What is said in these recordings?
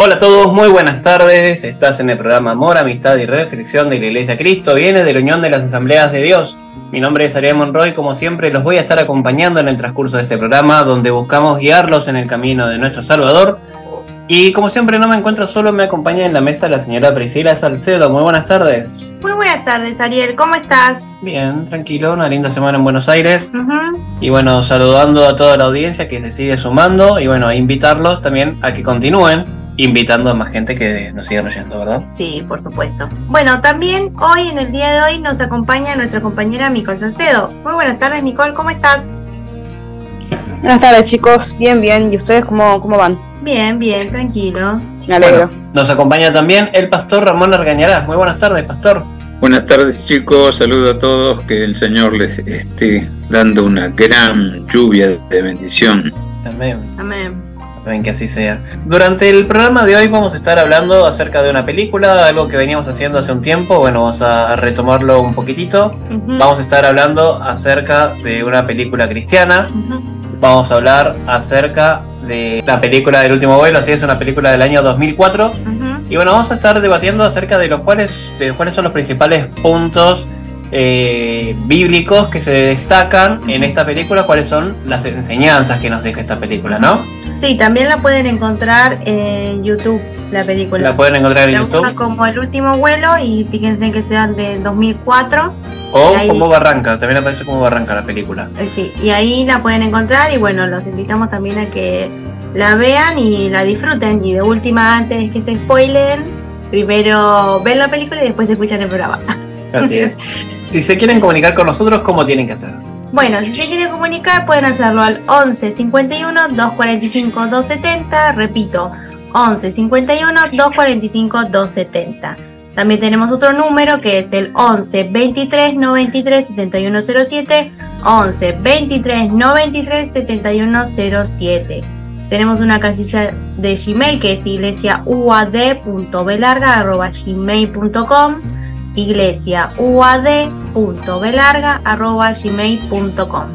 Hola a todos, muy buenas tardes. Estás en el programa Amor, Amistad y Reflexión de la Iglesia Cristo Viene de la Unión de las Asambleas de Dios. Mi nombre es Ariel Monroy, como siempre los voy a estar acompañando en el transcurso de este programa, donde buscamos guiarlos en el camino de nuestro Salvador. Y como siempre no me encuentro solo, me acompaña en la mesa la señora Priscila Salcedo. Muy buenas tardes. Muy buenas tardes, Ariel, ¿cómo estás? Bien, tranquilo, una linda semana en Buenos Aires. Y bueno, saludando a toda la audiencia que se sigue sumando. Y bueno, invitarlos también a que continúen invitando a más gente que nos siga oyendo, ¿verdad? Sí, por supuesto. Bueno, también hoy, en el día de hoy, nos acompaña nuestra compañera Micol Salcedo. Muy buenas tardes, Micol, ¿cómo estás? Buenas tardes, chicos. Bien, bien. ¿Y ustedes cómo van? Bien, bien, tranquilo. Me alegro. Bueno, nos acompaña también el pastor Ramón Argañará. Muy buenas tardes, pastor. Buenas tardes, chicos. Saludo a todos. Que el Señor les esté dando una gran lluvia de bendición. Amén. Amén. Que así sea. Durante el programa de hoy vamos a estar hablando acerca de una película, algo que veníamos haciendo hace un tiempo. Bueno, vamos a retomarlo un poquitito. Vamos a estar hablando acerca de una película cristiana. Vamos a hablar acerca de la película El último vuelo, así es, una película del año 2004. Y bueno, vamos a estar debatiendo acerca de cuáles son los principales puntos bíblicos que se destacan en esta película, cuáles son las enseñanzas que nos deja esta película, ¿no? Sí, también la pueden encontrar en YouTube, la película. La pueden encontrar en YouTube. Como El último vuelo, y fíjense que sean del 2004. O ahí, como Barranca, también aparece como Barranca la película. Sí, y ahí la pueden encontrar y bueno, los invitamos también a que la vean y la disfruten. Y de última, antes que se spoilen, primero ven la película y después escuchan el programa. Así es. Si se quieren comunicar con nosotros, ¿cómo tienen que hacer? Bueno, si se quieren comunicar, pueden hacerlo al 11 51 245 270. Repito, 11 51 245 270. También tenemos otro número que es el 11 23 93 7107. 11 23 93 7107. Tenemos una casilla de Gmail que es iglesiauad.belarga@gmail.com. iglesiauad.belarga@gmail.com.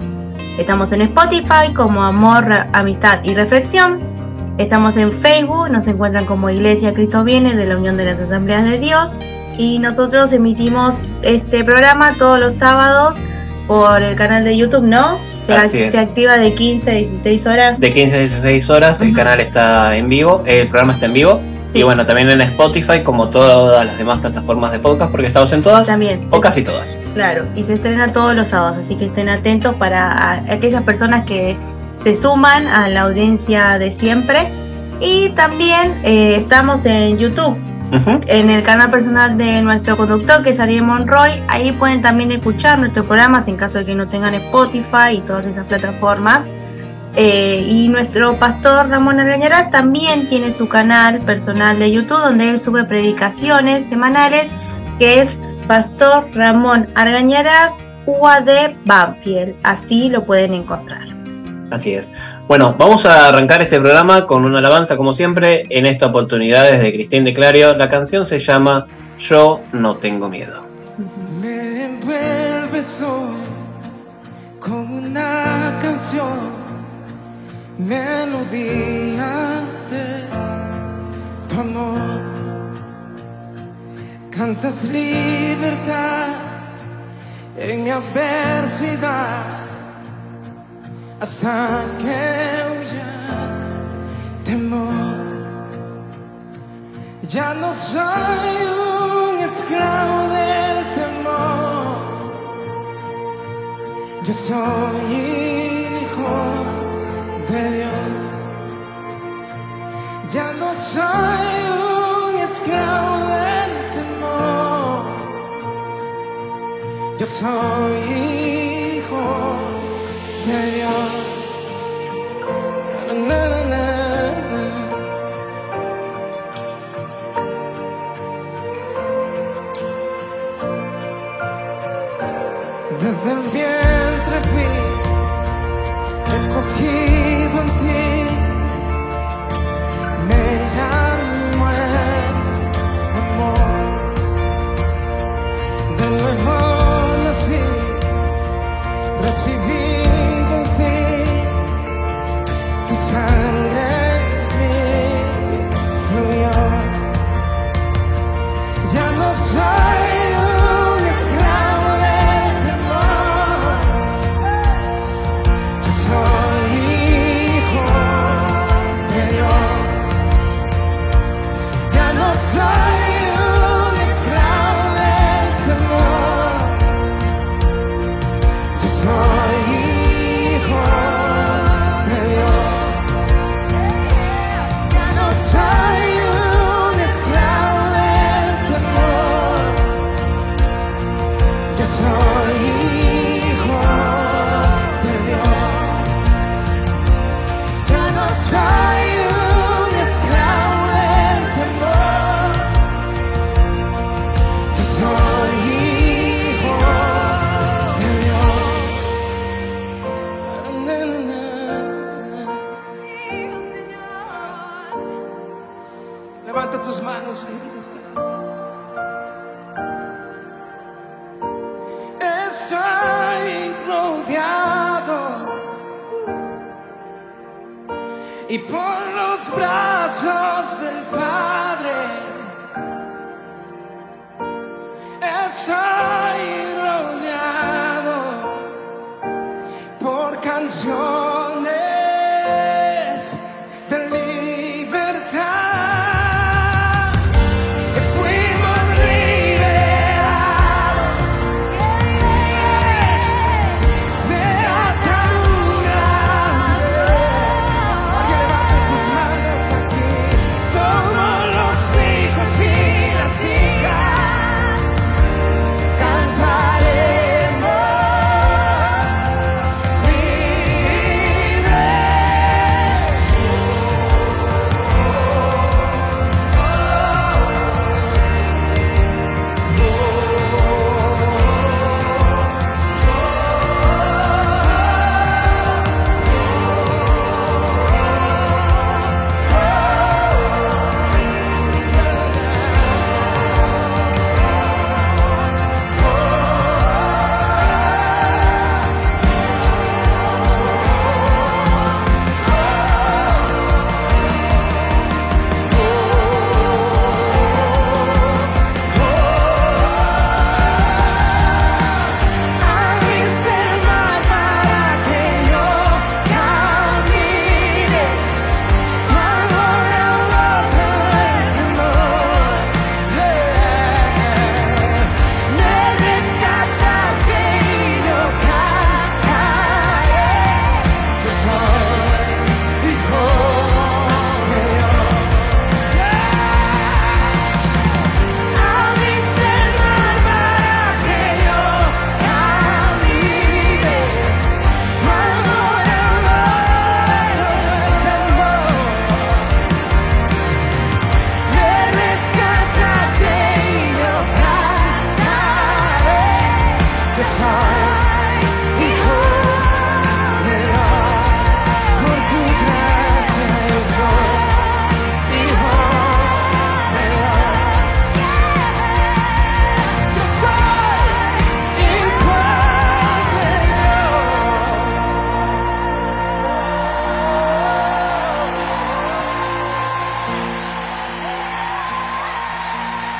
Estamos en Spotify como Amor, Amistad y Reflexión. Estamos en Facebook, nos encuentran como Iglesia Cristo Viene de la Unión de las Asambleas de Dios. Y nosotros emitimos este programa todos los sábados por el canal de YouTube, ¿no? Se activa de 15 a 16 horas. De 15 a 16 horas, el canal está en vivo, el programa está en vivo. Sí. Y bueno, también en Spotify, como todas las demás plataformas de podcast, porque estamos en todas, también, o casi todas. Claro, y se estrena todos los sábados, así que estén atentos para aquellas personas que se suman a la audiencia de siempre. Y también estamos en YouTube, en el canal personal de nuestro conductor, que es Ariel Monroy. Ahí pueden también escuchar nuestros programas en caso de que no tengan Spotify y todas esas plataformas. Y nuestro pastor Ramón Argañarás también tiene su canal personal de YouTube, donde él sube predicaciones semanales, que es Pastor Ramón Argañarás U.A.D. Banfield. Así lo pueden encontrar. Así es. Bueno, vamos a arrancar este programa con una alabanza, como siempre. En esta oportunidad es de Christine D'Clario. La canción se llama Yo no tengo miedo. Me envuelves hoy como una canción, melodía de tu amor. Cantas libertad en mi adversidad, hasta que huya temor. Ya no soy un esclavo del temor, yo soy hijo de Dios. Ya no soy un esclavo del temor, yo soy hijo de Dios. Na, na, na, na. Desde el vientre fui escogido. En ti me llamo el amor, de nuevo nací, recibí de ti tu sangre en mí fluir. estoy rodeado por canciones de libertad. Fuimos liberados de ataduras. Alguien levante sus manos aquí. Somos los hijos y las hijas.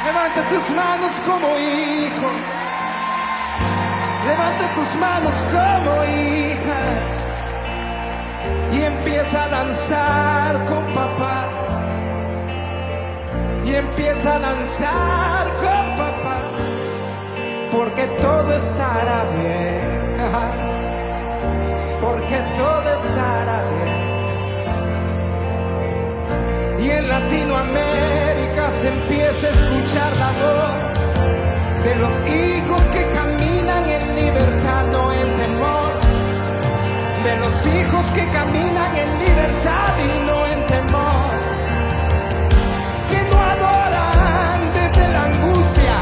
Levanta tus manos como hijo, levanta tus manos como hija, y empieza a danzar con papá, y empieza a danzar con papá, porque todo estará bien, porque todo estará bien. Y en Latinoamérica se empieza a escuchar la voz de los hijos que caminan en libertad, no en temor, de los hijos que caminan en libertad y no en temor, que no adoran desde la angustia,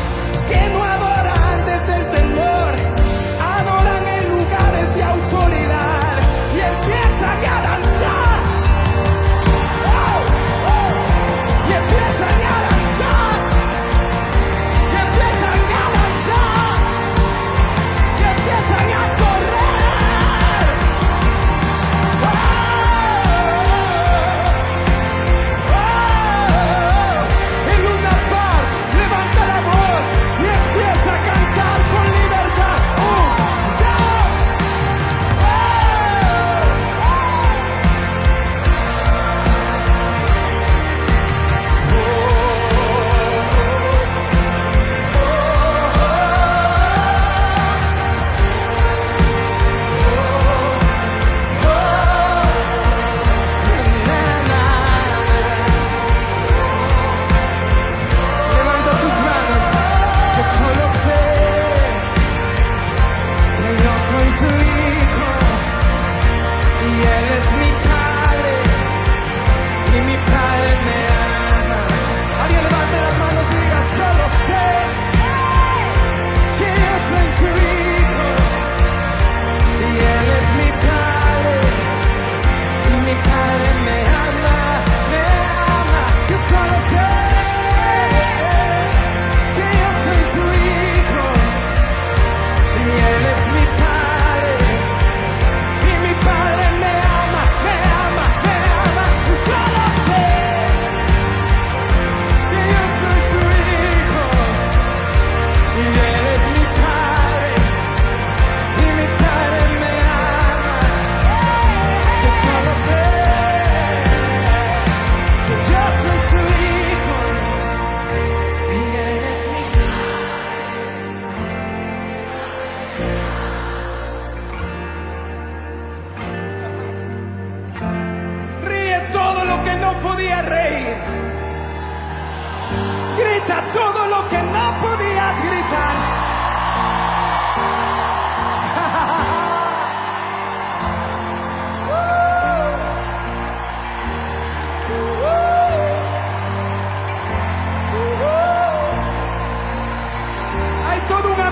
que no adoran desde el temor, adoran en lugares de autoridad y empiezan a danzar.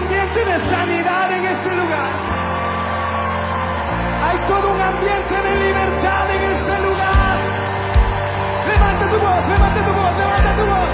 ambiente de sanidad en este lugar. Hay todo un ambiente de libertad en este lugar. Levanta tu voz, levanta tu voz, levanta tu voz.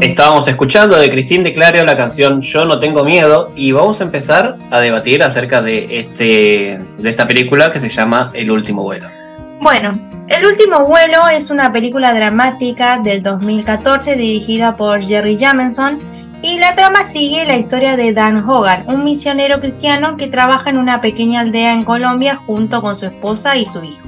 Estábamos escuchando de Christine D'Clario la canción Yo no tengo miedo, y vamos a empezar a debatir acerca de esta película que se llama El último vuelo. Bueno, El último vuelo es una película dramática del 2014 dirigida por Jerry Jameson, y la trama sigue la historia de Dan Hogan, un misionero cristiano que trabaja en una pequeña aldea en Colombia junto con su esposa y su hijo.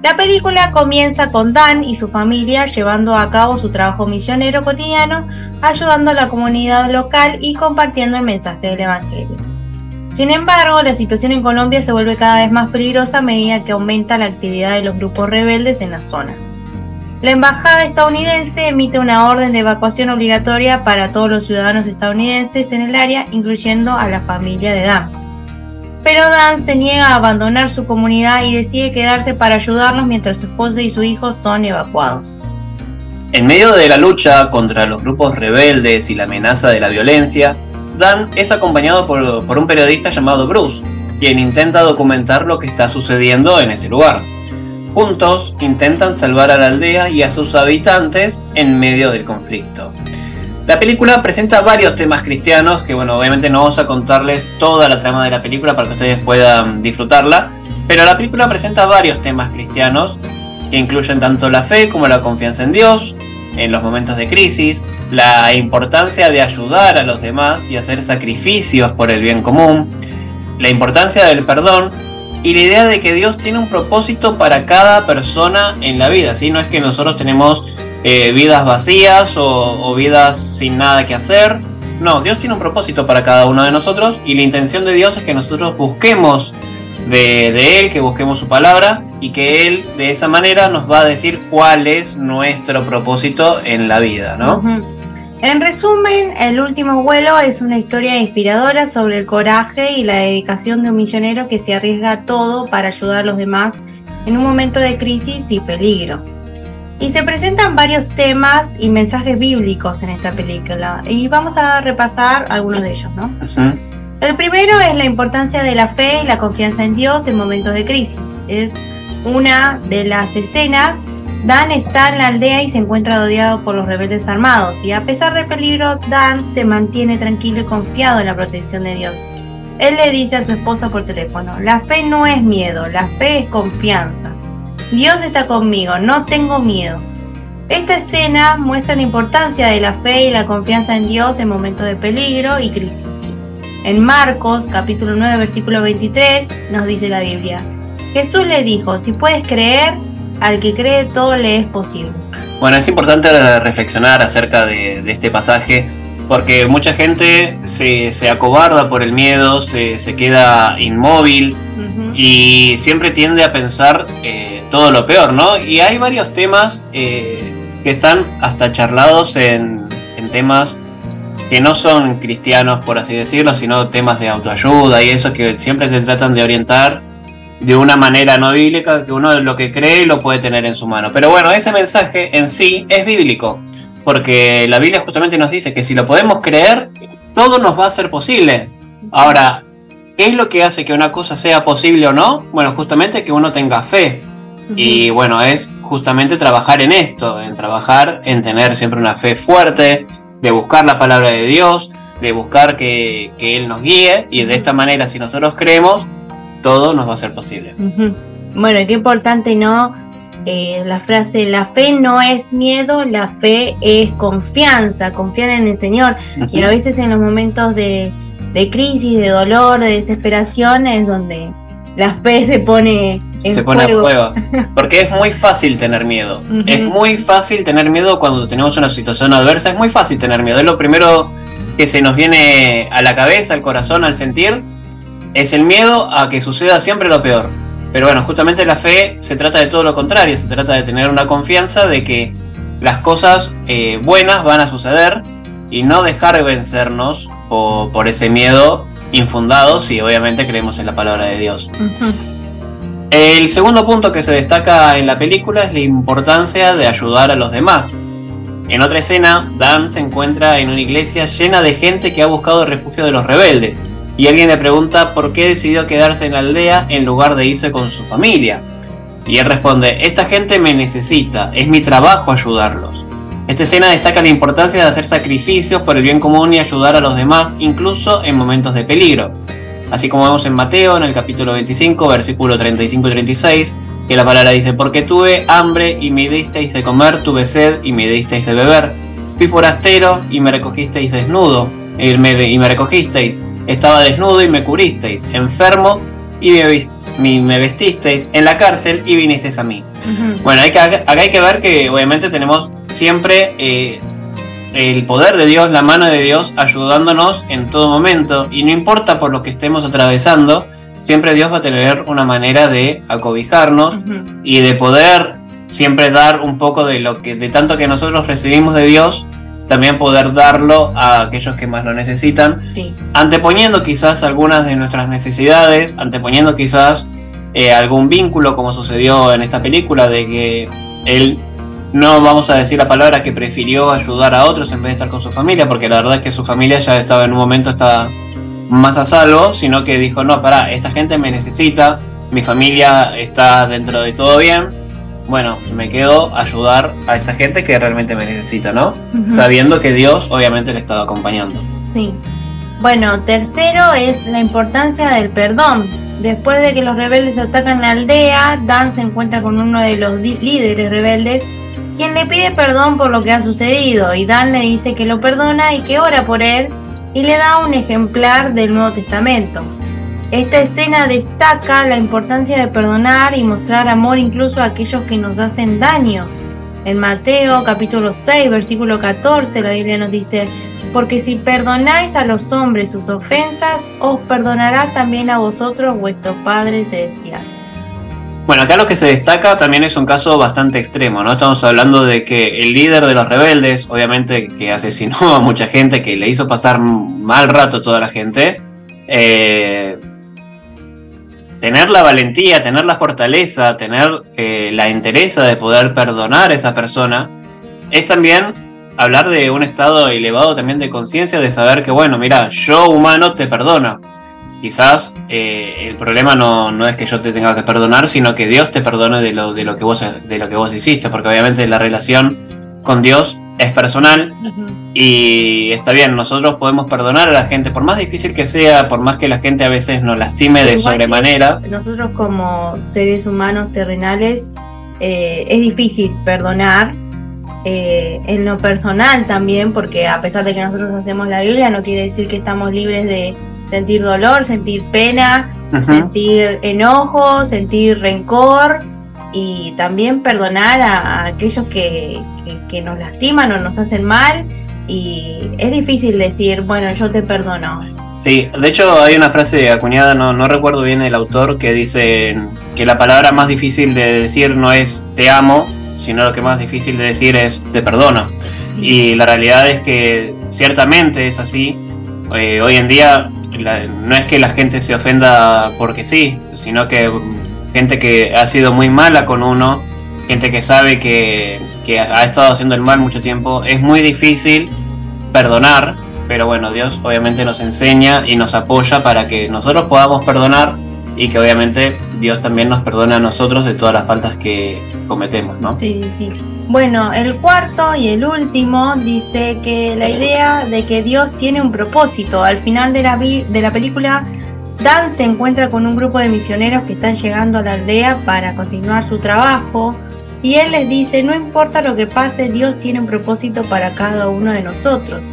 La película comienza con Dan y su familia llevando a cabo su trabajo misionero cotidiano, ayudando a la comunidad local y compartiendo el mensaje del evangelio. Sin embargo, la situación en Colombia se vuelve cada vez más peligrosa a medida que aumenta la actividad de los grupos rebeldes en la zona. La embajada estadounidense emite una orden de evacuación obligatoria para todos los ciudadanos estadounidenses en el área, incluyendo a la familia de Dan. Pero Dan se niega a abandonar su comunidad y decide quedarse para ayudarlos mientras su esposa y su hijo son evacuados. En medio de la lucha contra los grupos rebeldes y la amenaza de la violencia, Dan es acompañado por un periodista llamado Bruce, quien intenta documentar lo que está sucediendo en ese lugar. Juntos intentan salvar a la aldea y a sus habitantes en medio del conflicto. La película presenta varios temas cristianos que, bueno, obviamente no vamos a contarles toda la trama de la película para que ustedes puedan disfrutarla, pero la película presenta varios temas cristianos que incluyen tanto la fe como la confianza en Dios, en los momentos de crisis, la importancia de ayudar a los demás y hacer sacrificios por el bien común, la importancia del perdón y la idea de que Dios tiene un propósito para cada persona en la vida, ¿sí? No es que nosotros tenemos vidas vacías o vidas sin nada que hacer. No, Dios tiene un propósito para cada uno de nosotros, y la intención de Dios es que nosotros busquemos de Él, que busquemos su palabra, y que Él de esa manera nos va a decir cuál es nuestro propósito en la vida, ¿no? Uh-huh. En resumen, El último vuelo es una historia inspiradora sobre el coraje y la dedicación de un misionero que se arriesga todo para ayudar a los demás en un momento de crisis y peligro. Y se presentan varios temas y mensajes bíblicos en esta película, y vamos a repasar algunos de ellos, ¿no? Uh-huh. El primero es la importancia de la fe y la confianza en Dios en momentos de crisis. Es una de las escenas. Dan está en la aldea y se encuentra rodeado por los rebeldes armados, y a pesar del peligro, Dan se mantiene tranquilo y confiado en la protección de Dios. Él le dice a su esposa por teléfono: la fe no es miedo, la fe es confianza. Dios está conmigo, no tengo miedo. Esta escena muestra la importancia de la fe y la confianza en Dios en momentos de peligro y crisis. En Marcos, capítulo 9, versículo 23, nos dice la Biblia: Jesús le dijo, si puedes creer, al que cree todo le es posible. Bueno, es importante reflexionar acerca de este pasaje, porque mucha gente se acobarda por el miedo, se queda inmóvil, uh-huh, y siempre tiende a pensar todo lo peor, ¿no? Y hay varios temas que están hasta charlados en temas que no son cristianos, por así decirlo, sino temas de autoayuda y eso, que siempre te tratan de orientar de una manera no bíblica, que uno lo que cree lo puede tener en su mano. Pero bueno, ese mensaje en sí es bíblico, porque la Biblia justamente nos dice que si lo podemos creer, todo nos va a ser posible. Ahora, ¿qué es lo que hace que una cosa sea posible o no? Bueno, justamente que uno tenga fe. Y bueno, es justamente trabajar en esto, en trabajar, en tener siempre una fe fuerte, de buscar la palabra de Dios, de buscar que Él nos guíe, y de esta manera, si nosotros creemos, todo nos va a ser posible. Uh-huh. Bueno, y qué importante, ¿no? La frase, la fe no es miedo, la fe es confianza, confiar en el Señor. Uh-huh. Y a veces en los momentos de crisis, de dolor, de desesperación, es donde la fe se pone en juego. Porque es muy fácil tener miedo. Uh-huh. Es muy fácil tener miedo cuando tenemos una situación adversa. Es muy fácil tener miedo. Es lo primero que se nos viene a la cabeza, al corazón, al sentir. Es el miedo a que suceda siempre lo peor. Pero bueno, justamente la fe se trata de todo lo contrario. Se trata de tener una confianza de que las cosas buenas van a suceder. Y no dejar vencernos por ese miedo infundados, si obviamente creemos en la palabra de Dios. Uh-huh. El segundo punto que se destaca en la película es la importancia de ayudar a los demás. En otra escena, Dan se encuentra en una iglesia llena de gente que ha buscado refugio de los rebeldes, y alguien le pregunta por qué decidió quedarse en la aldea en lugar de irse con su familia. Y él responde: esta gente me necesita, es mi trabajo ayudarlos. Esta escena destaca la importancia de hacer sacrificios por el bien común y ayudar a los demás, incluso en momentos de peligro. Así como vemos en Mateo, en el capítulo 25, versículo 35 y 36, que la palabra dice: porque tuve hambre y me disteis de comer, tuve sed y me disteis de beber, fui forastero y me recogisteis desnudo, y me recogisteis, estaba desnudo y me cubristeis, enfermo y me vestisteis, en la cárcel y vinisteis a mí. Uh-huh. Bueno, acá hay que ver que obviamente tenemos siempre el poder de Dios, la mano de Dios ayudándonos en todo momento, y no importa por lo que estemos atravesando, siempre Dios va a tener una manera de acobijarnos, uh-huh, y de poder siempre dar un poco de lo que, de tanto que nosotros recibimos de Dios, también poder darlo a aquellos que más lo necesitan, sí, anteponiendo quizás algunas de nuestras necesidades, anteponiendo quizás algún vínculo, como sucedió en esta película, de que él, no vamos a decir la palabra, que prefirió ayudar a otros en vez de estar con su familia, porque la verdad es que su familia ya estaba en un momento, estaba más a salvo, sino que dijo: no, pará, esta gente me necesita, mi familia está dentro de todo bien. Bueno, me quedo a ayudar a esta gente que realmente me necesita, ¿no? Uh-huh. Sabiendo que Dios obviamente le estaba acompañando. Sí. Bueno, tercero es la importancia del perdón. Después de que los rebeldes atacan la aldea, Dan se encuentra con uno de los líderes rebeldes, quien le pide perdón por lo que ha sucedido. Y Dan le dice que lo perdona y que ora por él, y le da un ejemplar del Nuevo Testamento. Esta escena destaca la importancia de perdonar y mostrar amor incluso a aquellos que nos hacen daño. En Mateo capítulo 6, versículo 14, la Biblia nos dice: porque si perdonáis a los hombres sus ofensas, os perdonará también a vosotros vuestro Padre Celestial. Bueno, acá lo que se destaca también es un caso bastante extremo, ¿no? Estamos hablando de que el líder de los rebeldes, obviamente que asesinó a mucha gente, que le hizo pasar mal rato a toda la gente, tener la valentía, tener la fortaleza, tener la entereza de poder perdonar a esa persona, es también hablar de un estado elevado también de conciencia, de saber que, bueno, mira, yo humano te perdono. Quizás el problema no es que yo te tenga que perdonar, sino que Dios te perdone de lo que vos hiciste, porque obviamente la relación con Dios es personal. Uh-huh. Y está bien, nosotros podemos perdonar a la gente, por más difícil que sea, por más que la gente a veces nos lastime de sobremanera. Nosotros como seres humanos terrenales es difícil perdonar en lo personal también, porque a pesar de que nosotros hacemos la Biblia, no quiere decir que estamos libres de sentir dolor, sentir pena, uh-huh, sentir enojo, sentir rencor, y también perdonar a aquellos que nos lastiman o nos hacen mal, y es difícil decir, bueno, yo te perdono. Sí, de hecho hay una frase acuñada, no recuerdo bien el autor, que dice que la palabra más difícil de decir no es te amo, sino lo que más difícil de decir es te perdono. Y la realidad es que ciertamente es así. Hoy en día no es que la gente se ofenda porque sí, sino que gente que ha sido muy mala con uno, gente que sabe que ha estado haciendo el mal mucho tiempo, es muy difícil perdonar, pero bueno, Dios obviamente nos enseña y nos apoya para que nosotros podamos perdonar y que obviamente Dios también nos perdone a nosotros de todas las faltas que cometemos, ¿no? Sí, sí. Bueno, el cuarto y el último dice que la idea de que Dios tiene un propósito. Al final de la película, Dan se encuentra con un grupo de misioneros que están llegando a la aldea para continuar su trabajo y él les dice, no importa lo que pase, Dios tiene un propósito para cada uno de nosotros.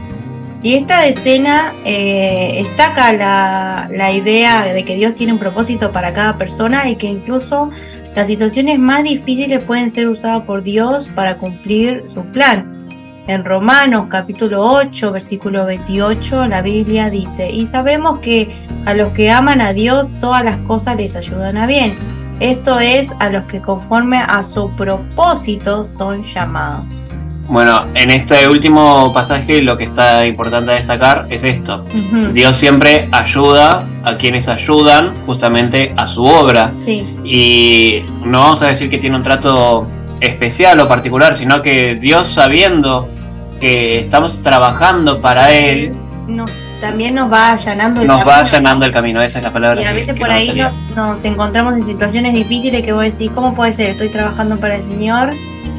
Y esta escena destaca la idea de que Dios tiene un propósito para cada persona y que incluso las situaciones más difíciles pueden ser usadas por Dios para cumplir su plan. En Romanos capítulo 8, versículo 28, la Biblia dice, y sabemos que a los que aman a Dios todas las cosas les ayudan a bien. Esto es, a los que conforme a su propósito son llamados. Bueno, en este último pasaje lo que está importante destacar es esto. Uh-huh. Dios siempre ayuda a quienes ayudan justamente a su obra. Sí. Y no vamos a decir que tiene un trato especial o particular, sino que Dios, sabiendo que estamos trabajando para Él, también nos va allanando el camino. Nos va allanando el camino, esa es la palabra. Y a veces por ahí nos encontramos en situaciones difíciles que vos decís, ¿cómo puede ser? Estoy trabajando para el Señor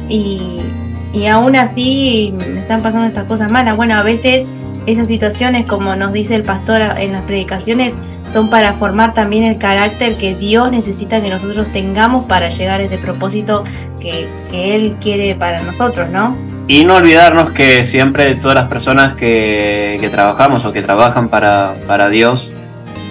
y aún así me están pasando estas cosas malas. Bueno, a veces esas situaciones, como nos dice el pastor en las predicaciones, son para formar también el carácter que Dios necesita que nosotros tengamos para llegar a ese propósito que Él quiere para nosotros, ¿no? Y no olvidarnos que siempre todas las personas que trabajamos o que trabajan para Dios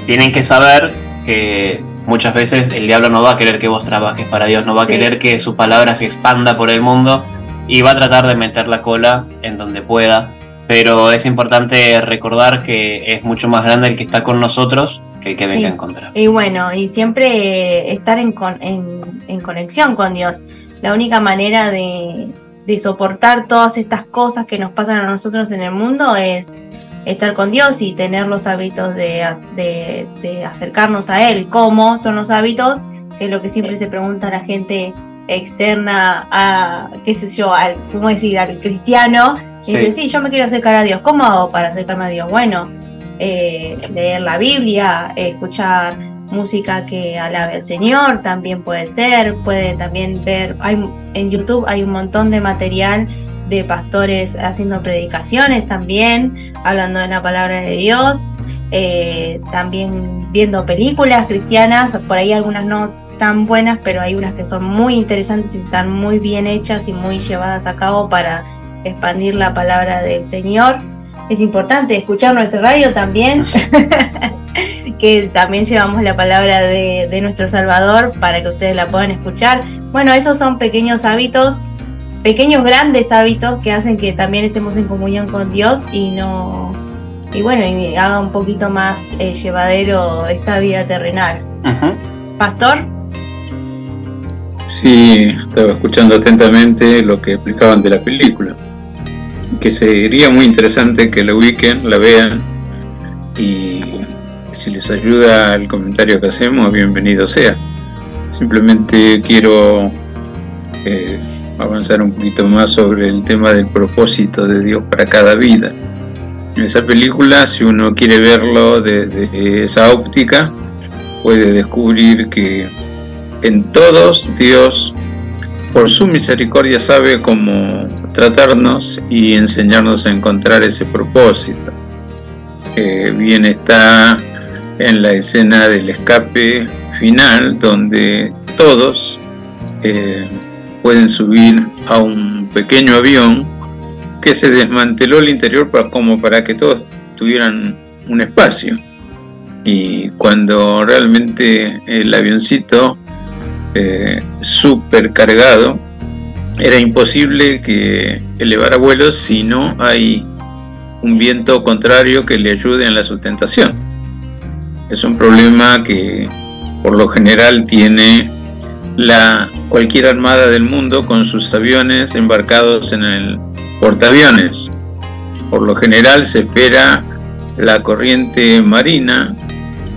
tienen que saber que muchas veces el diablo no va a querer que vos trabajes para Dios, no va a querer que su palabra se expanda por el mundo, y va a tratar de meter la cola en donde pueda, pero es importante recordar que es mucho más grande el que está con nosotros que el que venga en contra. Y bueno, y siempre estar en conexión con Dios. La única manera de soportar todas estas cosas que nos pasan a nosotros en el mundo es estar con Dios y tener los hábitos de acercarnos a Él. ¿Cómo son los hábitos? Que es lo que siempre se pregunta a la gente externa a, qué sé yo, al, ¿cómo decir?, al cristiano. Y dice, sí, yo me quiero acercar a Dios. ¿Cómo hago para acercarme a Dios? Bueno, leer la Biblia, escuchar música que alabe al Señor, también puede ser. Pueden también ver, en YouTube hay un montón de material de pastores haciendo predicaciones también, hablando de la palabra de Dios, también viendo películas cristianas, por ahí algunas no tan buenas, pero hay unas que son muy interesantes y están muy bien hechas y muy llevadas a cabo para expandir la palabra del Señor. Es importante escuchar nuestra radio también, que también llevamos la palabra de nuestro Salvador para que ustedes la puedan escuchar. Bueno, esos son pequeños hábitos, pequeños grandes hábitos que hacen que también estemos en comunión con Dios y haga un poquito más llevadero esta vida terrenal. Uh-huh. Pastor. Sí, estaba escuchando atentamente lo que explicaban de la película, que sería muy interesante que la ubiquen, la vean, y si les ayuda el comentario que hacemos, bienvenido sea. Simplemente quiero avanzar un poquito más sobre el tema del propósito de Dios para cada vida. En esa película, si uno quiere verlo desde esa óptica, puede descubrir que en todos Dios, por su misericordia, sabe cómo tratarnos y enseñarnos a encontrar ese propósito. Bien está en la escena del escape final, donde todos pueden subir a un pequeño avión que se desmanteló el interior como para que todos tuvieran un espacio. Y cuando realmente el avioncito supercargado, era imposible que elevara vuelos si no hay un viento contrario que le ayude en la sustentación. Es un problema que por lo general tiene cualquier armada del mundo con sus aviones embarcados en el portaaviones. Por lo general se espera la corriente marina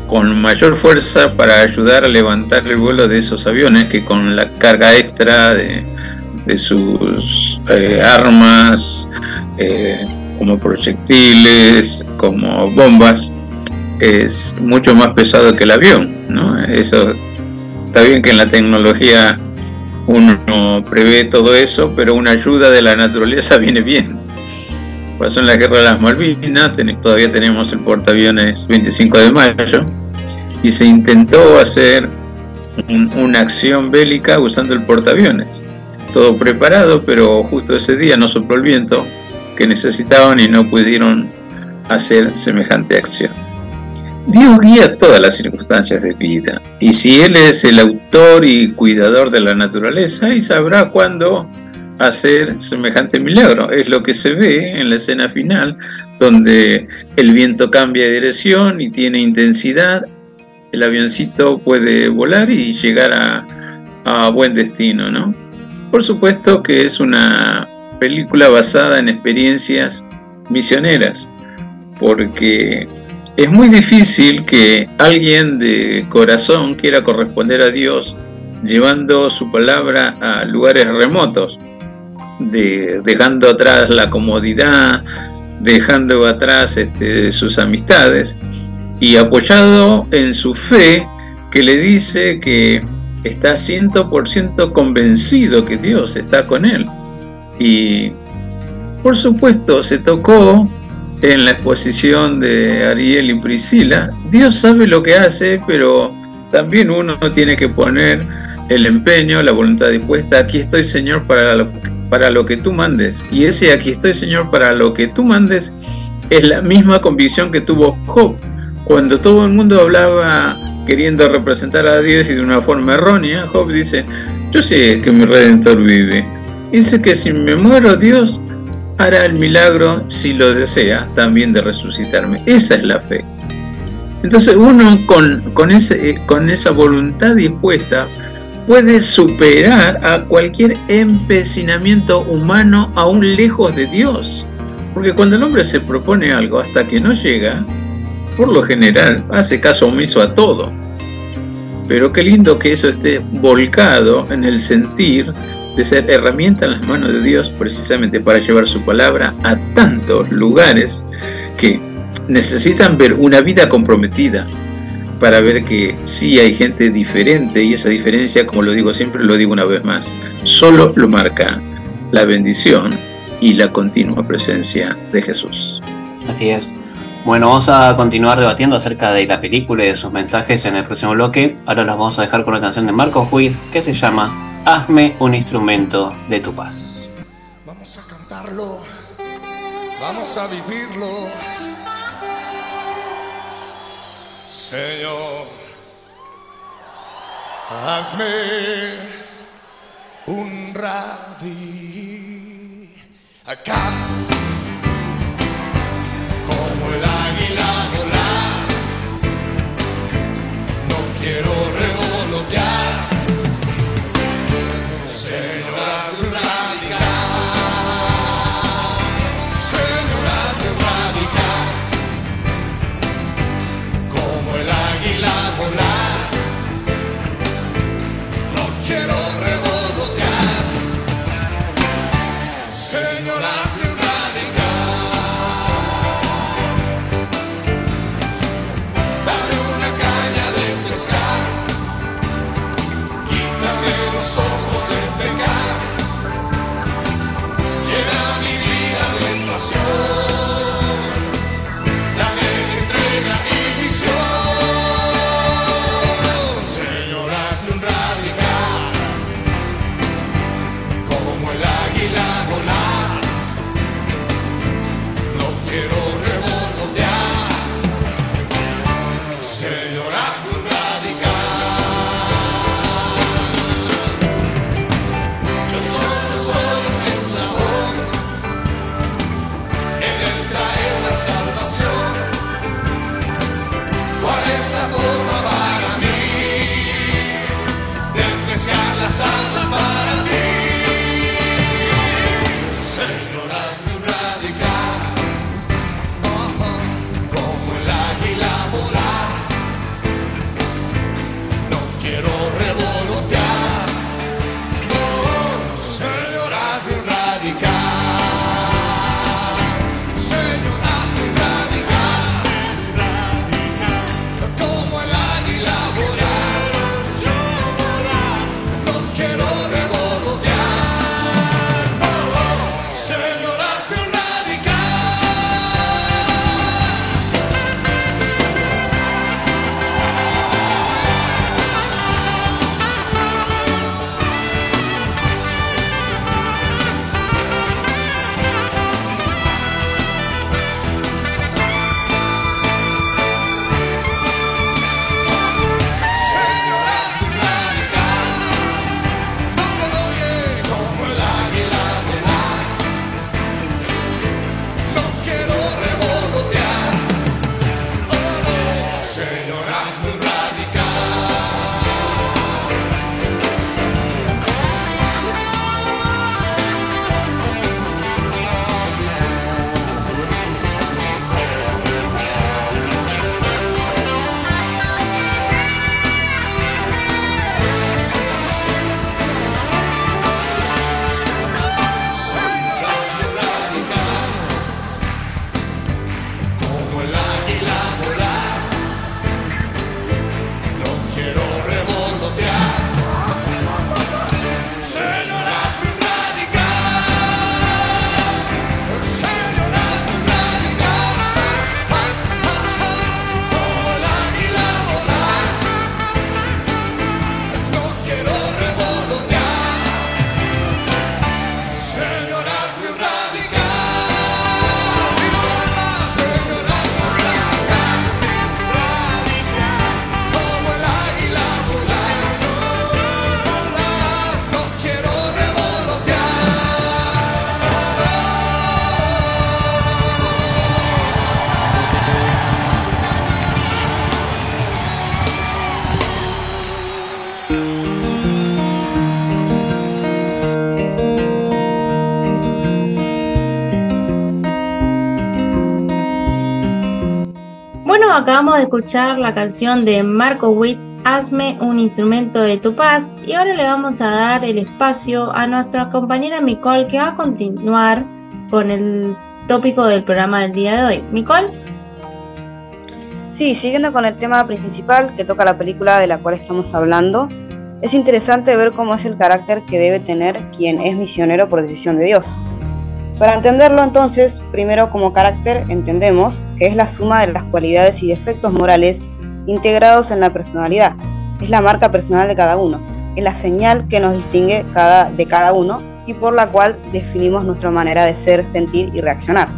con mayor fuerza para ayudar a levantar el vuelo de esos aviones que con la carga extra de sus armas, como proyectiles, como bombas, es mucho más pesado que el avión, ¿no? Eso está bien, que en la tecnología uno prevé todo eso, pero una ayuda de la naturaleza viene bien. Pasó en la guerra de las Malvinas, todavía tenemos el portaaviones 25 de mayo, y se intentó hacer una acción bélica usando el portaaviones. Todo preparado, pero justo ese día no sopló el viento que necesitaban y no pudieron hacer semejante acción. Dios guía todas las circunstancias de vida, y si Él es el autor y cuidador de la naturaleza, y sabrá cuándo hacer semejante milagro. Es lo que se ve en la escena final, donde el viento cambia de dirección y tiene intensidad. El avioncito puede volar y llegar a buen destino, ¿no? Por supuesto que es una película basada en experiencias misioneras, porque es muy difícil que alguien de corazón quiera corresponder a Dios llevando su palabra a lugares remotos, dejando atrás la comodidad, dejando atrás sus amistades, y apoyado en su fe, que le dice que está 100% convencido que Dios está con él. Y por supuesto se tocó en la exposición de Ariel y Priscila. Dios sabe lo que hace, pero también uno tiene que poner el empeño, la voluntad dispuesta. Aquí estoy, Señor, para lo que tú mandes. Y ese aquí estoy, Señor, para lo que tú mandes es la misma convicción que tuvo Job, cuando todo el mundo hablaba queriendo representar a Dios y de una forma errónea. Job dice: yo sé que mi Redentor vive. Dice que si me muero, Dios hará el milagro, si lo desea, también de resucitarme. Esa es la fe. Entonces uno con esa voluntad dispuesta puede superar a cualquier empecinamiento humano, aún lejos de Dios. Porque cuando el hombre se propone algo hasta que no llega, por lo general hace caso omiso a todo. Pero qué lindo que eso esté volcado en el sentir de ser herramienta en las manos de Dios, precisamente para llevar su palabra a tantos lugares que necesitan ver una vida comprometida, para ver que sí hay gente diferente, y esa diferencia, como lo digo siempre, lo digo una vez más, solo lo marca la bendición y la continua presencia de Jesús. Así es. Bueno, vamos a continuar debatiendo acerca de la película y de sus mensajes en el próximo bloque. Ahora los vamos a dejar con una canción de Marcos Witt que se llama Hazme un instrumento de tu paz. Vamos a cantarlo, vamos a vivirlo. Señor, hazme un acá, como el águila volar, no quiero revolotear. Quiero revolotear, Señor, hazme un acabamos de escuchar la canción de Marcos Witt, Hazme un instrumento de tu paz, y ahora le vamos a dar el espacio a nuestra compañera Micol, que va a continuar con el tópico del programa del día de hoy. ¿Micol? Sí, siguiendo con el tema principal que toca la película de la cual estamos hablando, es interesante ver cómo es el carácter que debe tener quien es misionero por decisión de Dios. Para entenderlo entonces, primero como carácter entendemos que es la suma de las cualidades y defectos morales integrados en la personalidad. Es la marca personal de cada uno, es la señal que nos distingue de cada uno y por la cual definimos nuestra manera de ser, sentir y reaccionar.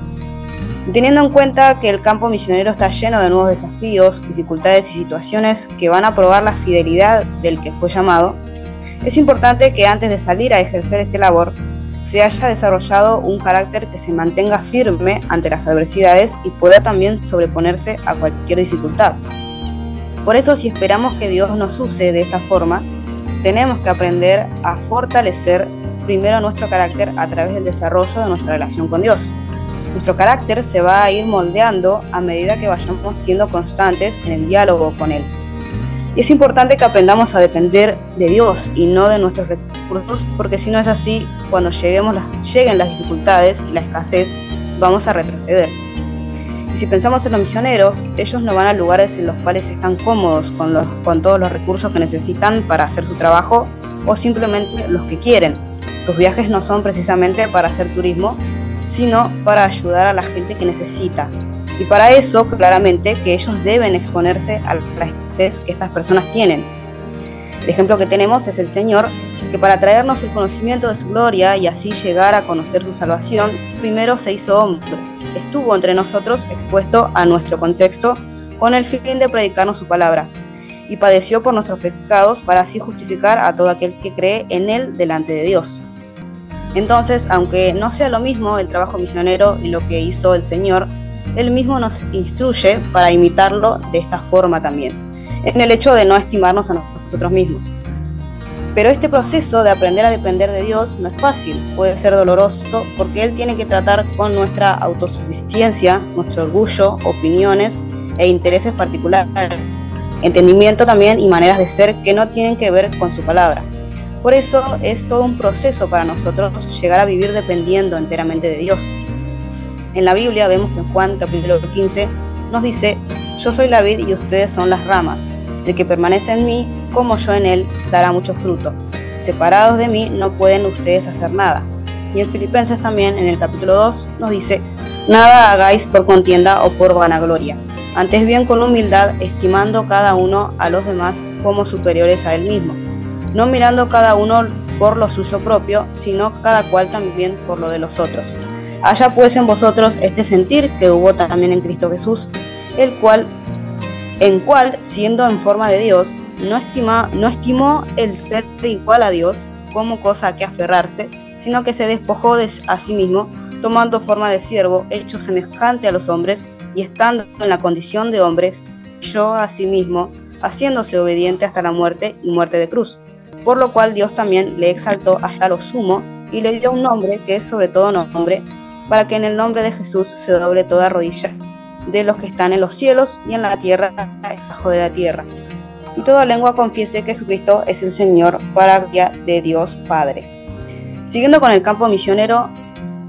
Teniendo en cuenta que el campo misionero está lleno de nuevos desafíos, dificultades y situaciones que van a probar la fidelidad del que fue llamado, es importante que antes de salir a ejercer esta labor, se haya desarrollado un carácter que se mantenga firme ante las adversidades y pueda también sobreponerse a cualquier dificultad. Por eso, si esperamos que Dios nos use de esta forma, tenemos que aprender a fortalecer primero nuestro carácter a través del desarrollo de nuestra relación con Dios. Nuestro carácter se va a ir moldeando a medida que vayamos siendo constantes en el diálogo con Él. Es importante que aprendamos a depender de Dios y no de nuestros recursos, porque si no es así, cuando lleguen las dificultades y la escasez, vamos a retroceder. Y si pensamos en los misioneros, ellos no van a lugares en los cuales están cómodos con todos los recursos que necesitan para hacer su trabajo o simplemente los que quieren. Sus viajes no son precisamente para hacer turismo, sino para ayudar a la gente que necesita. Y para eso, claramente, que ellos deben exponerse a las escasez que estas personas tienen. El ejemplo que tenemos es el Señor, que para traernos el conocimiento de su gloria y así llegar a conocer su salvación, primero se hizo hombre, estuvo entre nosotros expuesto a nuestro contexto con el fin de predicarnos su palabra, y padeció por nuestros pecados para así justificar a todo aquel que cree en él delante de Dios. Entonces, aunque no sea lo mismo el trabajo misionero y lo que hizo el Señor, Él mismo nos instruye para imitarlo de esta forma también, en el hecho de no estimarnos a nosotros mismos. Pero este proceso de aprender a depender de Dios no es fácil, puede ser doloroso, porque Él tiene que tratar con nuestra autosuficiencia, nuestro orgullo, opiniones e intereses particulares, entendimiento también y maneras de ser que no tienen que ver con su palabra. Por eso es todo un proceso para nosotros llegar a vivir dependiendo enteramente de Dios. En la Biblia vemos que en Juan capítulo 15 nos dice: yo soy la vid y ustedes son las ramas. El que permanece en mí, como yo en él, dará mucho fruto. Separados de mí no pueden ustedes hacer nada. Y en Filipenses también, en el capítulo 2, nos dice: nada hagáis por contienda o por vanagloria, antes bien con humildad, estimando cada uno a los demás como superiores a él mismo, no mirando cada uno por lo suyo propio, sino cada cual también por lo de los otros. Haya pues en vosotros este sentir que hubo también en Cristo Jesús, el cual, siendo en forma de Dios, no estimó el ser igual a Dios como cosa a que aferrarse, sino que se despojó a sí mismo, tomando forma de siervo, hecho semejante a los hombres, y estando en la condición de hombres, yo a sí mismo, haciéndose obediente hasta la muerte y muerte de cruz. Por lo cual Dios también le exaltó hasta lo sumo, y le dio un nombre que es sobre todo nombre, para que en el nombre de Jesús se doble toda rodilla de los que están en los cielos y en la tierra, debajo de la tierra, y toda lengua confiese que Jesucristo es el Señor, para gloria de Dios Padre. Siguiendo con el campo misionero,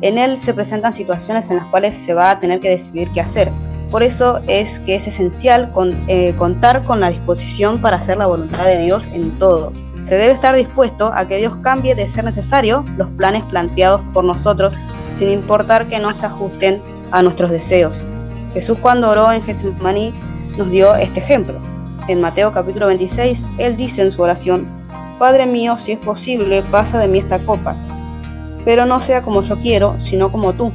en él se presentan situaciones en las cuales se va a tener que decidir qué hacer. Por eso es que es esencial contar con la disposición para hacer la voluntad de Dios en todo. Se debe estar dispuesto a que Dios cambie, de ser necesario, los planes planteados por nosotros, sin importar que no se ajusten a nuestros deseos. Jesús, cuando oró en Getsemaní, nos dio este ejemplo. En Mateo capítulo 26, Él dice en su oración: Padre mío, si es posible, pasa de mí esta copa, pero no sea como yo quiero, sino como tú.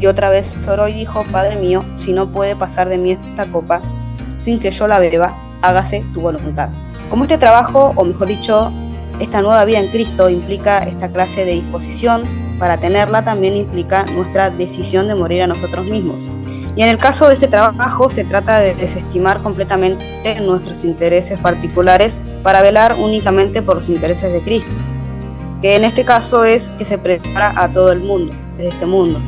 Y otra vez oró y dijo: Padre mío, si no puede pasar de mí esta copa sin que yo la beba, hágase tu voluntad. Como este trabajo, o mejor dicho, esta nueva vida en Cristo implica esta clase de disposición, para tenerla también implica nuestra decisión de morir a nosotros mismos. Y en el caso de este trabajo se trata de desestimar completamente nuestros intereses particulares para velar únicamente por los intereses de Cristo, que en este caso es que se prepara a todo el mundo, desde este mundo.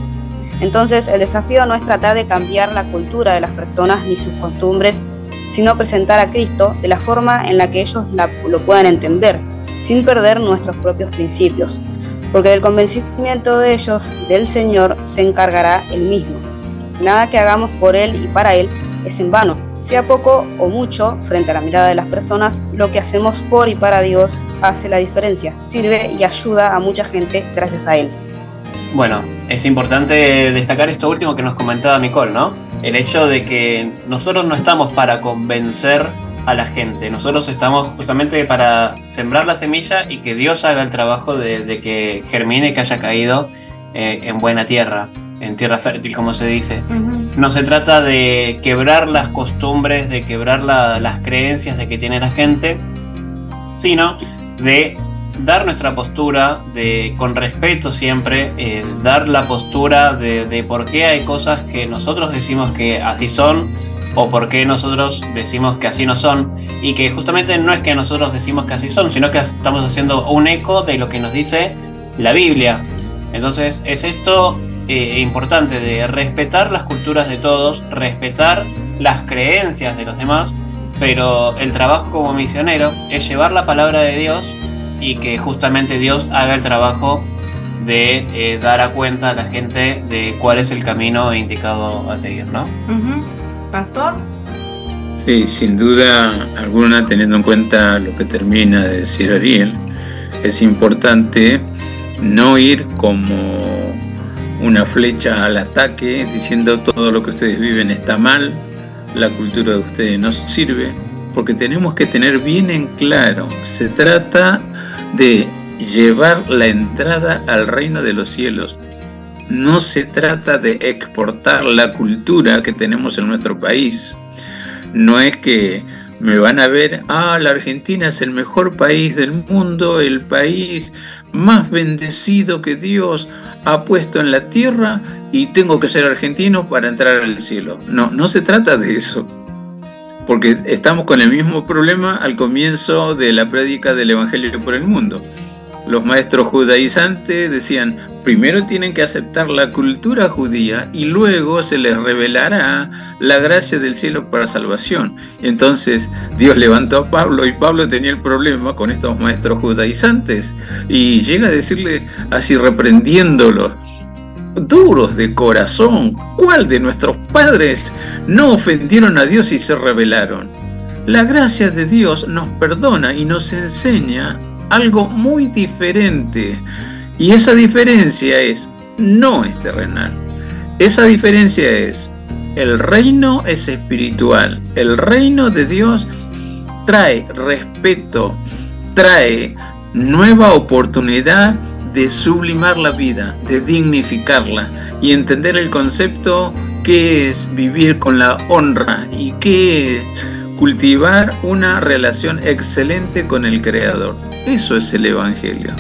Entonces, el desafío no es tratar de cambiar la cultura de las personas ni sus costumbres, sino presentar a Cristo de la forma en la que ellos lo puedan entender, sin perder nuestros propios principios, porque del convencimiento de ellos del Señor se encargará Él mismo. Nada que hagamos por Él y para Él es en vano, sea poco o mucho, frente a la mirada de las personas, lo que hacemos por y para Dios hace la diferencia, sirve y ayuda a mucha gente gracias a Él. Bueno, es importante destacar esto último que nos comentaba Micol, ¿no? El hecho de que nosotros no estamos para convencer a la gente, nosotros estamos justamente para sembrar la semilla y que Dios haga el trabajo de que germine, que haya caído en buena tierra, en tierra fértil, como se dice. Uh-huh. No se trata de quebrar las costumbres, de quebrar las creencias de que tiene la gente, sino de dar nuestra postura, de con respeto siempre, dar la postura de por qué hay cosas que nosotros decimos que así son o por qué nosotros decimos que así no son, y que justamente no es que nosotros decimos que así son, sino que estamos haciendo un eco de lo que nos dice la Biblia. Entonces es esto importante de respetar las culturas de todos, respetar las creencias de los demás, pero el trabajo como misionero es llevar la palabra de Dios y que justamente Dios haga el trabajo de dar a cuenta a la gente de cuál es el camino indicado a seguir, ¿no? Uh-huh. ¿Pastor? Sí, sin duda alguna, teniendo en cuenta lo que termina de decir Ariel, es importante no ir como una flecha al ataque diciendo todo lo que ustedes viven está mal, la cultura de ustedes no sirve, porque tenemos que tener bien en claro, se trata de llevar la entrada al reino de los cielos. No se trata de exportar la cultura que tenemos en nuestro país. No es que me van a ver, la Argentina es el mejor país del mundo, el país más bendecido que Dios ha puesto en la tierra y tengo que ser argentino para entrar al cielo. No se trata de eso. Porque estamos con el mismo problema al comienzo de la prédica del Evangelio por el mundo. Los maestros judaizantes decían, primero tienen que aceptar la cultura judía y luego se les revelará la gracia del cielo para salvación. Entonces Dios levantó a Pablo y Pablo tenía el problema con estos maestros judaizantes y llega a decirle así reprendiéndolos. Duros de corazón, ¿cuál de nuestros padres no ofendieron a Dios y se rebelaron? La gracia de Dios nos perdona y nos enseña algo muy diferente, y esa diferencia no es terrenal, esa diferencia es, el reino es espiritual, el reino de Dios trae respeto, trae nueva oportunidad de sublimar la vida, de dignificarla y entender el concepto que es vivir con la honra y que es cultivar una relación excelente con el Creador. Eso es el Evangelio.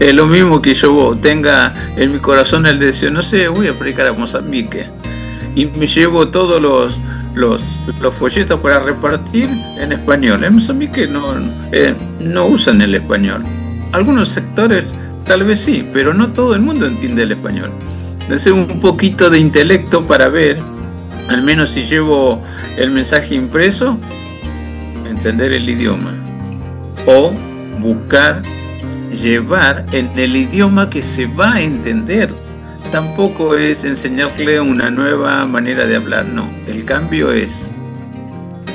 Es lo mismo que yo tenga en mi corazón el deseo, no sé, voy a predicar a Mozambique y me llevo todos los folletos para repartir en español. En Mozambique no usan el español. Algunos sectores tal vez sí, pero no todo el mundo entiende el español. Entonces un poquito de intelecto para ver, al menos si llevo el mensaje impreso, entender el idioma. O buscar llevar en el idioma que se va a entender. Tampoco es enseñarle una nueva manera de hablar, no. El cambio es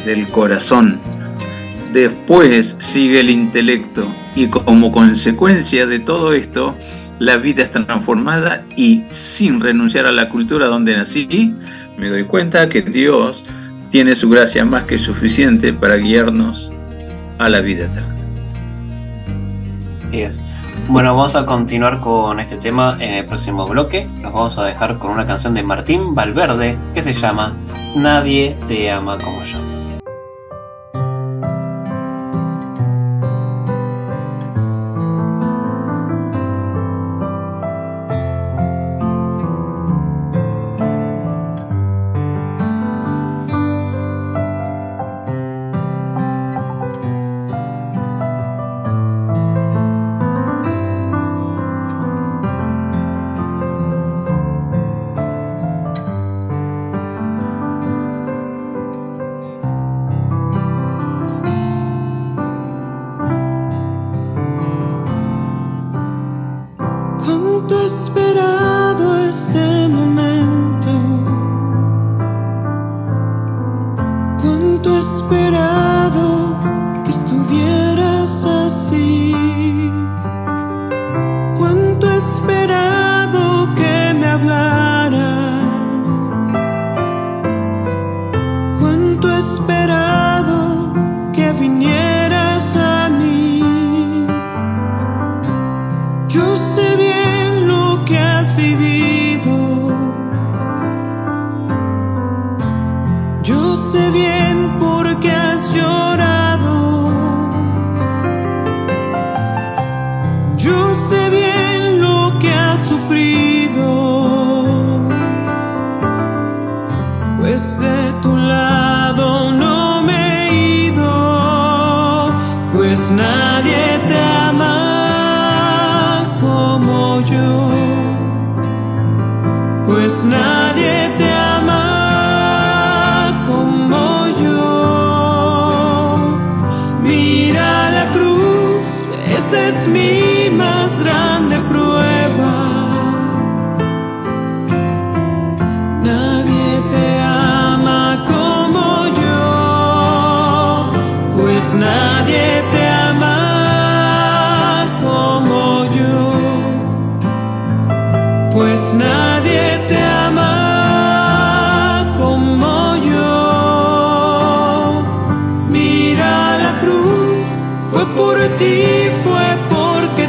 del corazón. Después sigue el intelecto y como consecuencia de todo esto, la vida es transformada y sin renunciar a la cultura donde nací, me doy cuenta que Dios tiene su gracia más que suficiente para guiarnos a la vida eterna. Así es. Bueno, vamos a continuar con este tema en el próximo bloque. Nos vamos a dejar con una canción de Martín Valverde que se llama Nadie te ama como yo. tanto esperado que estuvieras así. Cuánto he esperado que me hablaras. Cuánto he esperado que vinieras a mí. Yo sé bien lo que has vivido. Yo sé bien por qué has llorado. Yo sé bien lo que has sufrido, pues de tu lado no me he ido, pues nadie te ama como yo, pues nadie te ama como yo. Mira la cruz, esa es mi más grande prueba. Nadie te ama como yo, pues nadie te ama como yo, pues nadie te ama como yo. Mira la cruz, fue por ti, fue porque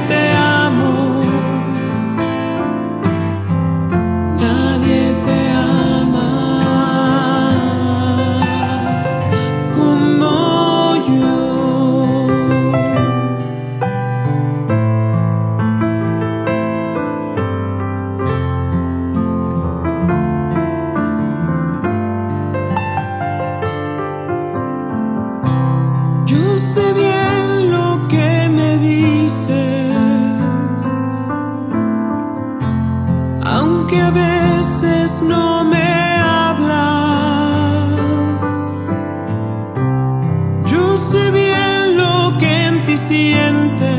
te amo. Nadie te ama como yo. Yo sé bien lo que me dices, aunque a veces no me hablas. Yo sé bien lo que en ti sientes,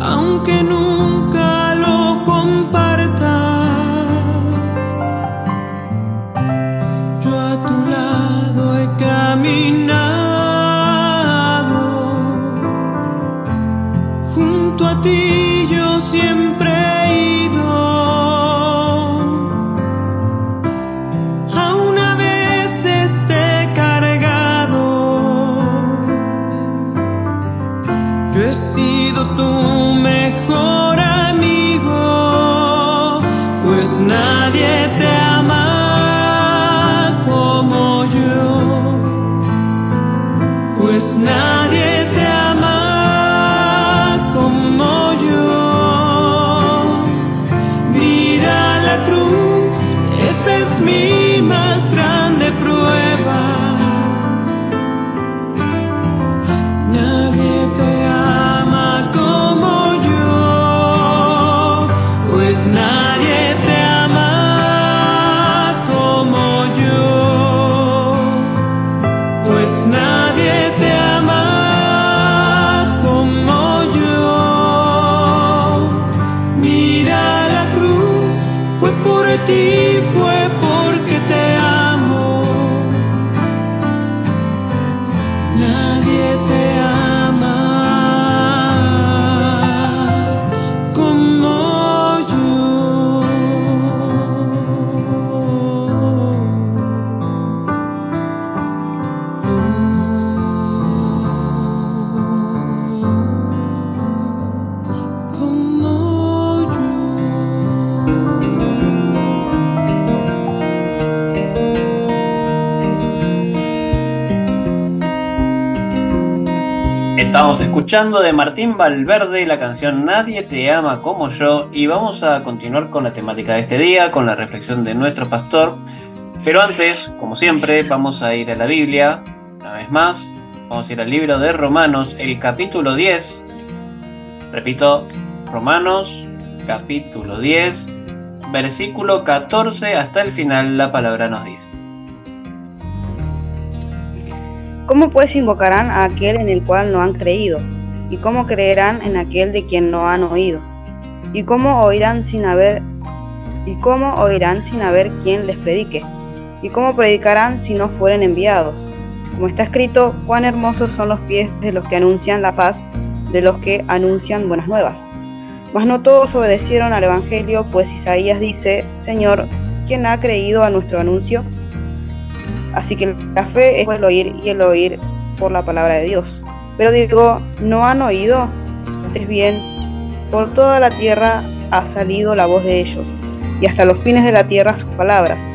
aunque nunca lo compartas. Yo a tu lado he caminado, junto a ti yo siempre he ido. Aún a veces te he cargado. Yo he sido tu mejor amigo, pues nadie te ama como yo, pues nadie te ama como yo. Mira la cruz, esa es mi más grande prueba. Nadie te ama como yo, pues nadie te ama como yo, pues nadie te ama como yo. Mira la cruz, fue por ti, fue porque te amo. Nadie te ama como yo, como yo. Estamos escuchando de Martín Valverde la canción Nadie te ama como yo, y vamos a continuar con la temática de este día, con la reflexión de nuestro pastor. Pero antes, como siempre, vamos a ir a la Biblia, una vez más, vamos a ir al libro de Romanos, el capítulo 10. Repito, Romanos, capítulo 10, versículo 14 hasta el final, la palabra nos dice. ¿Cómo pues invocarán a aquel en el cual no han creído? ¿Y cómo creerán en aquel de quien no han oído? ¿Y cómo oirán sin haber quién les predique? ¿Y cómo predicarán si no fueren enviados? Como está escrito, cuán hermosos son los pies de los que anuncian la paz, de los que anuncian buenas nuevas. Mas no todos obedecieron al Evangelio, pues Isaías dice, Señor, ¿quién ha creído a nuestro anuncio? Así que la fe es el oír, y el oír por la palabra de Dios. Pero digo, ¿no han oído? Antes bien, por toda la tierra ha salido la voz de ellos, y hasta los fines de la tierra sus palabras.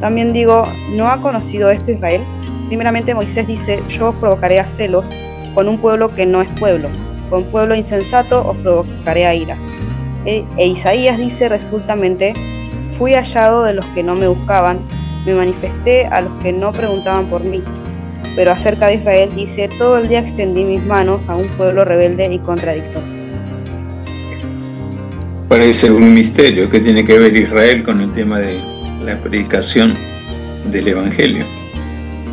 También digo, ¿no ha conocido esto Israel? Primeramente Moisés dice, yo os provocaré a celos con un pueblo que no es pueblo, con pueblo insensato os provocaré a ira. E Isaías dice resultamente, fui hallado de los que no me buscaban, me manifesté a los que no preguntaban por mí. Pero acerca de Israel dice, todo el día extendí mis manos a un pueblo rebelde y contradictor. Parece un misterio. ¿Qué tiene que ver Israel con el tema de la predicación del Evangelio?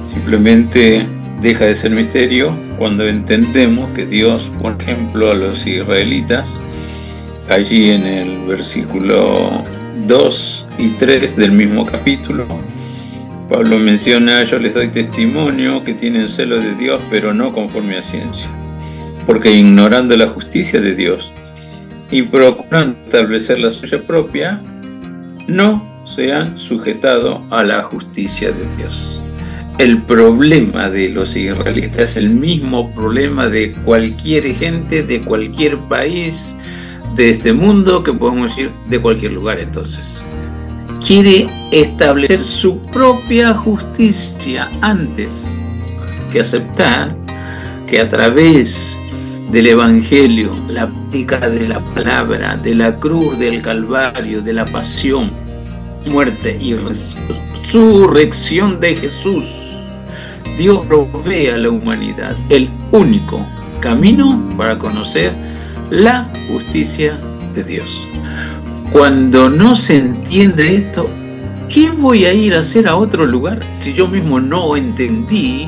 Simplemente deja de ser misterio cuando entendemos que Dios, por ejemplo, a los israelitas, allí en el versículo 2 y 3 del mismo capítulo, Pablo menciona, yo les doy testimonio que tienen celo de Dios, pero no conforme a ciencia, porque ignorando la justicia de Dios y procurando establecer la suya propia, no se han sujetado a la justicia de Dios. El problema de los israelitas es el mismo problema de cualquier gente, de cualquier país, de este mundo, que podemos ir de cualquier lugar entonces. Quiere establecer su propia justicia antes que aceptar que a través del Evangelio, la práctica de la palabra, de la cruz, del Calvario, de la pasión, muerte y resurrección de Jesús, Dios provee a la humanidad el único camino para conocer la justicia de Dios. Cuando no se entiende esto, ¿qué voy a ir a hacer a otro lugar si yo mismo no entendí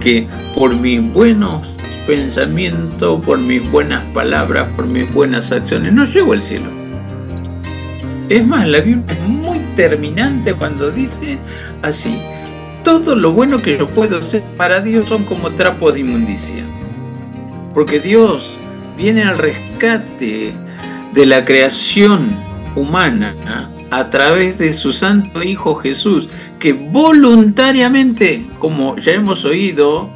que por mis buenos pensamientos, por mis buenas palabras, por mis buenas acciones, no llego al cielo? Es más, la Biblia es muy terminante cuando dice así, todo lo bueno que yo puedo hacer para Dios son como trapos de inmundicia, porque Dios viene al rescate de la creación humana, ¿eh? A través de su santo Hijo Jesús, que voluntariamente, como ya hemos oído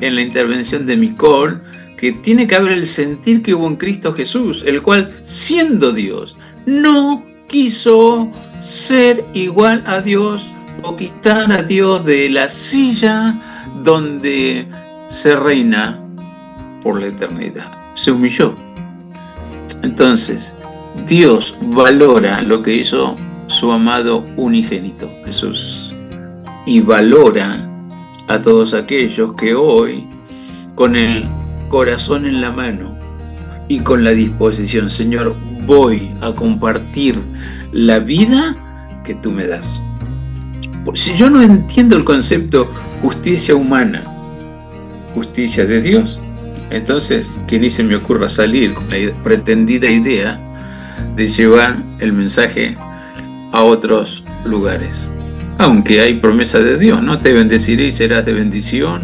en la intervención de Micol, que tiene que haber el sentir que hubo en Cristo Jesús, el cual, siendo Dios, no quiso ser igual a Dios o quitar a Dios de la silla donde se reina por la eternidad. Se humilló. Entonces, Dios valora lo que hizo su amado unigénito Jesús y valora a todos aquellos que hoy, con el corazón en la mano y con la disposición, Señor, voy a compartir la vida que tú me das. Si yo no entiendo el concepto justicia humana, justicia de Dios, entonces que ni se me ocurra salir con la pretendida idea de llevar el mensaje a otros lugares. Aunque hay promesa de Dios, ¿no? Te bendeciré y serás de bendición,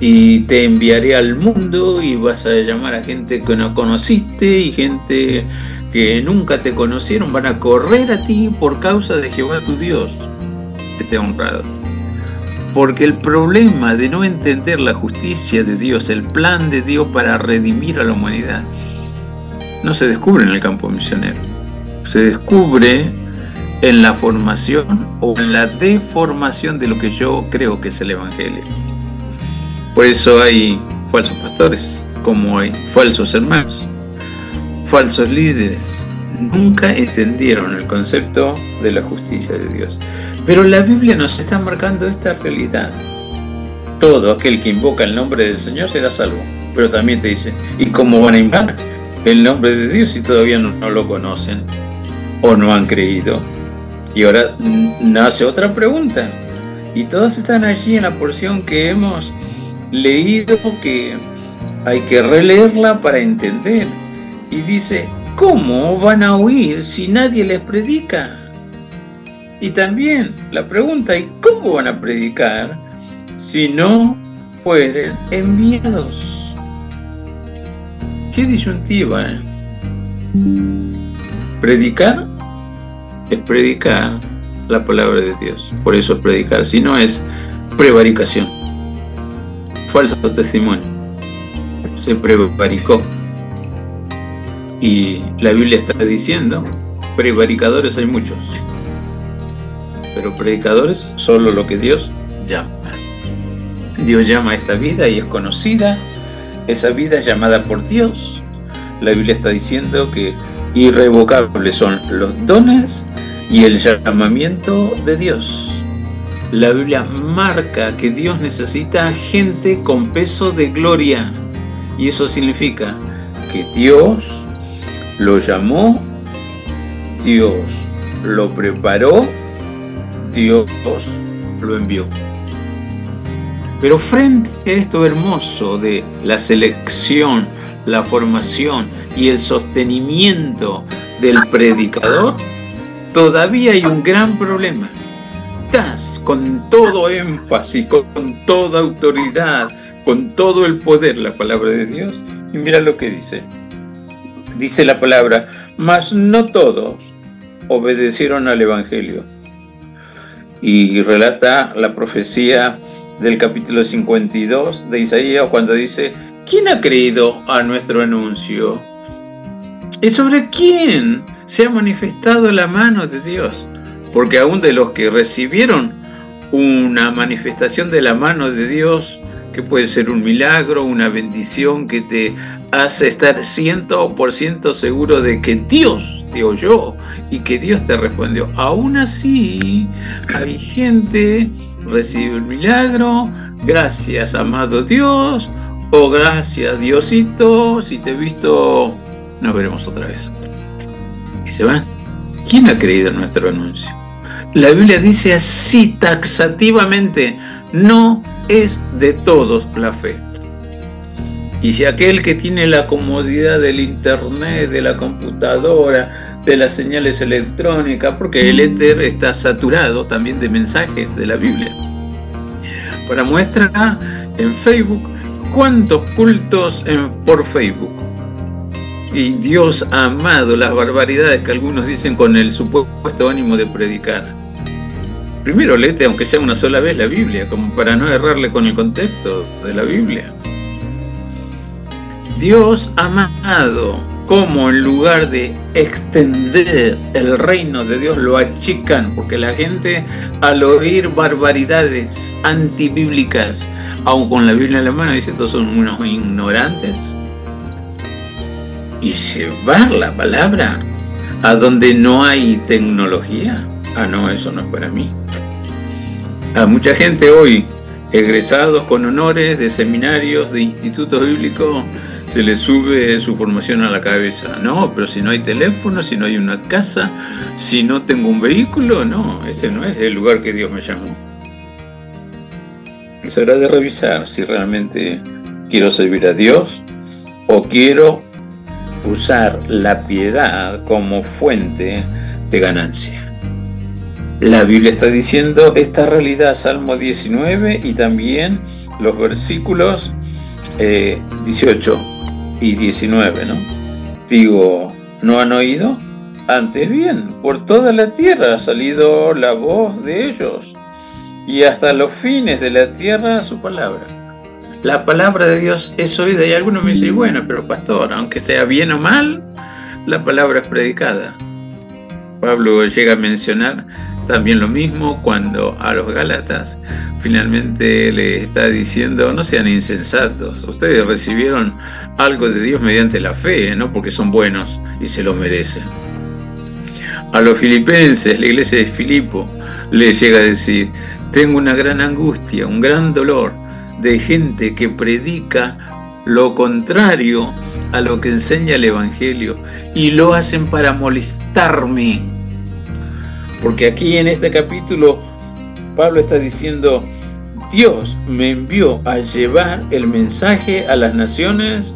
y te enviaré al mundo y vas a llamar a gente que no conociste, y gente que nunca te conocieron van a correr a ti por causa de Jehová tu Dios, que te ha honrado. Porque el problema de no entender la justicia de Dios, el plan de Dios para redimir a la humanidad, no se descubre en el campo misionero, se descubre en la formación o en la deformación de lo que yo creo que es el Evangelio. Por eso hay falsos pastores, como hay falsos hermanos, falsos líderes. Nunca entendieron el concepto de la justicia de Dios. Pero la Biblia nos está marcando esta realidad. Todo aquel que invoca el nombre del Señor será salvo. Pero también te dice, ¿y cómo van a invocar el nombre de Dios si todavía no lo conocen o no han creído? Y ahora nace otra pregunta. Y todas están allí en la porción que hemos leído, que hay que releerla para entender. Y dice, ¿cómo van a oír si nadie les predica? Y también la pregunta es ¿cómo van a predicar si no fueren enviados? Qué disyuntiva, ¿eh? Predicar es predicar la palabra de Dios, por eso es predicar, si no es prevaricación, falso testimonio, se prevaricó. Y la Biblia está diciendo, prevaricadores hay muchos, pero predicadores solo lo que Dios llama. Dios llama a esta vida y es conocida, esa vida es llamada por Dios. La Biblia está diciendo que irrevocables son los dones y el llamamiento de Dios. La Biblia marca que Dios necesita gente con peso de gloria, y eso significa que Dios lo llamó, Dios lo preparó, Dios lo envió. Pero frente a esto hermoso de la selección, la formación y el sostenimiento del predicador, todavía hay un gran problema. Das con todo énfasis, con toda autoridad, con todo el poder la palabra de Dios, y mira lo que dice. Dice la palabra, mas no todos obedecieron al Evangelio. Y relata la profecía del capítulo 52 de Isaías cuando dice, ¿quién ha creído a nuestro anuncio? ¿Y sobre quién se ha manifestado la mano de Dios? Porque aún de los que recibieron una manifestación de la mano de Dios, que puede ser un milagro, una bendición que te hace estar 100% seguro de que Dios te oyó y que Dios te respondió. Aún así, hay gente que recibe el milagro, gracias amado Dios, o gracias Diosito, si te he visto, nos veremos otra vez. Y se van. ¿Quién ha creído en nuestro anuncio? La Biblia dice así taxativamente, no es de todos la fe. Y si aquel que tiene la comodidad del internet, de la computadora, de las señales electrónicas, porque el éter está saturado también de mensajes de la Biblia. Para muestra, en Facebook, ¿cuántos cultos por Facebook? Y Dios ha amado las barbaridades que algunos dicen con el supuesto ánimo de predicar. Primero léete, aunque sea una sola vez, la Biblia, como para no errarle con el contexto de la Biblia. Dios ha amado cómo en lugar de extender el reino de Dios lo achican, porque la gente al oír barbaridades antibíblicas, aun con la Biblia en la mano, dice, estos son unos ignorantes. Y llevar la palabra a donde no hay tecnología. Ah, no, eso no es para mí. A mucha gente hoy, egresados con honores de seminarios, de institutos bíblicos, se les sube su formación a la cabeza. No, pero si no hay teléfono, si no hay una casa, si no tengo un vehículo, no, ese no es el lugar que Dios me llamó. Se habrá de revisar si realmente quiero servir a Dios o quiero usar la piedad como fuente de ganancia. La Biblia está diciendo esta realidad, Salmo 19 y también los versículos 18 y 19, ¿no? Digo, ¿no han oído? Antes bien, por toda la tierra ha salido la voz de ellos y hasta los fines de la tierra su palabra. La palabra de Dios es oída y algunos me dicen, bueno, pero pastor, aunque sea bien o mal, la palabra es predicada. Pablo llega a mencionar también lo mismo cuando a los Gálatas finalmente le está diciendo, no sean insensatos, ustedes recibieron algo de Dios mediante la fe, no porque son buenos y se lo merecen. A los filipenses, la iglesia de Filipo, le llega a decir, tengo una gran angustia, un gran dolor de gente que predica lo contrario a lo que enseña el Evangelio y lo hacen para molestarme. Porque aquí en este capítulo Pablo está diciendo, Dios me envió a llevar el mensaje a las naciones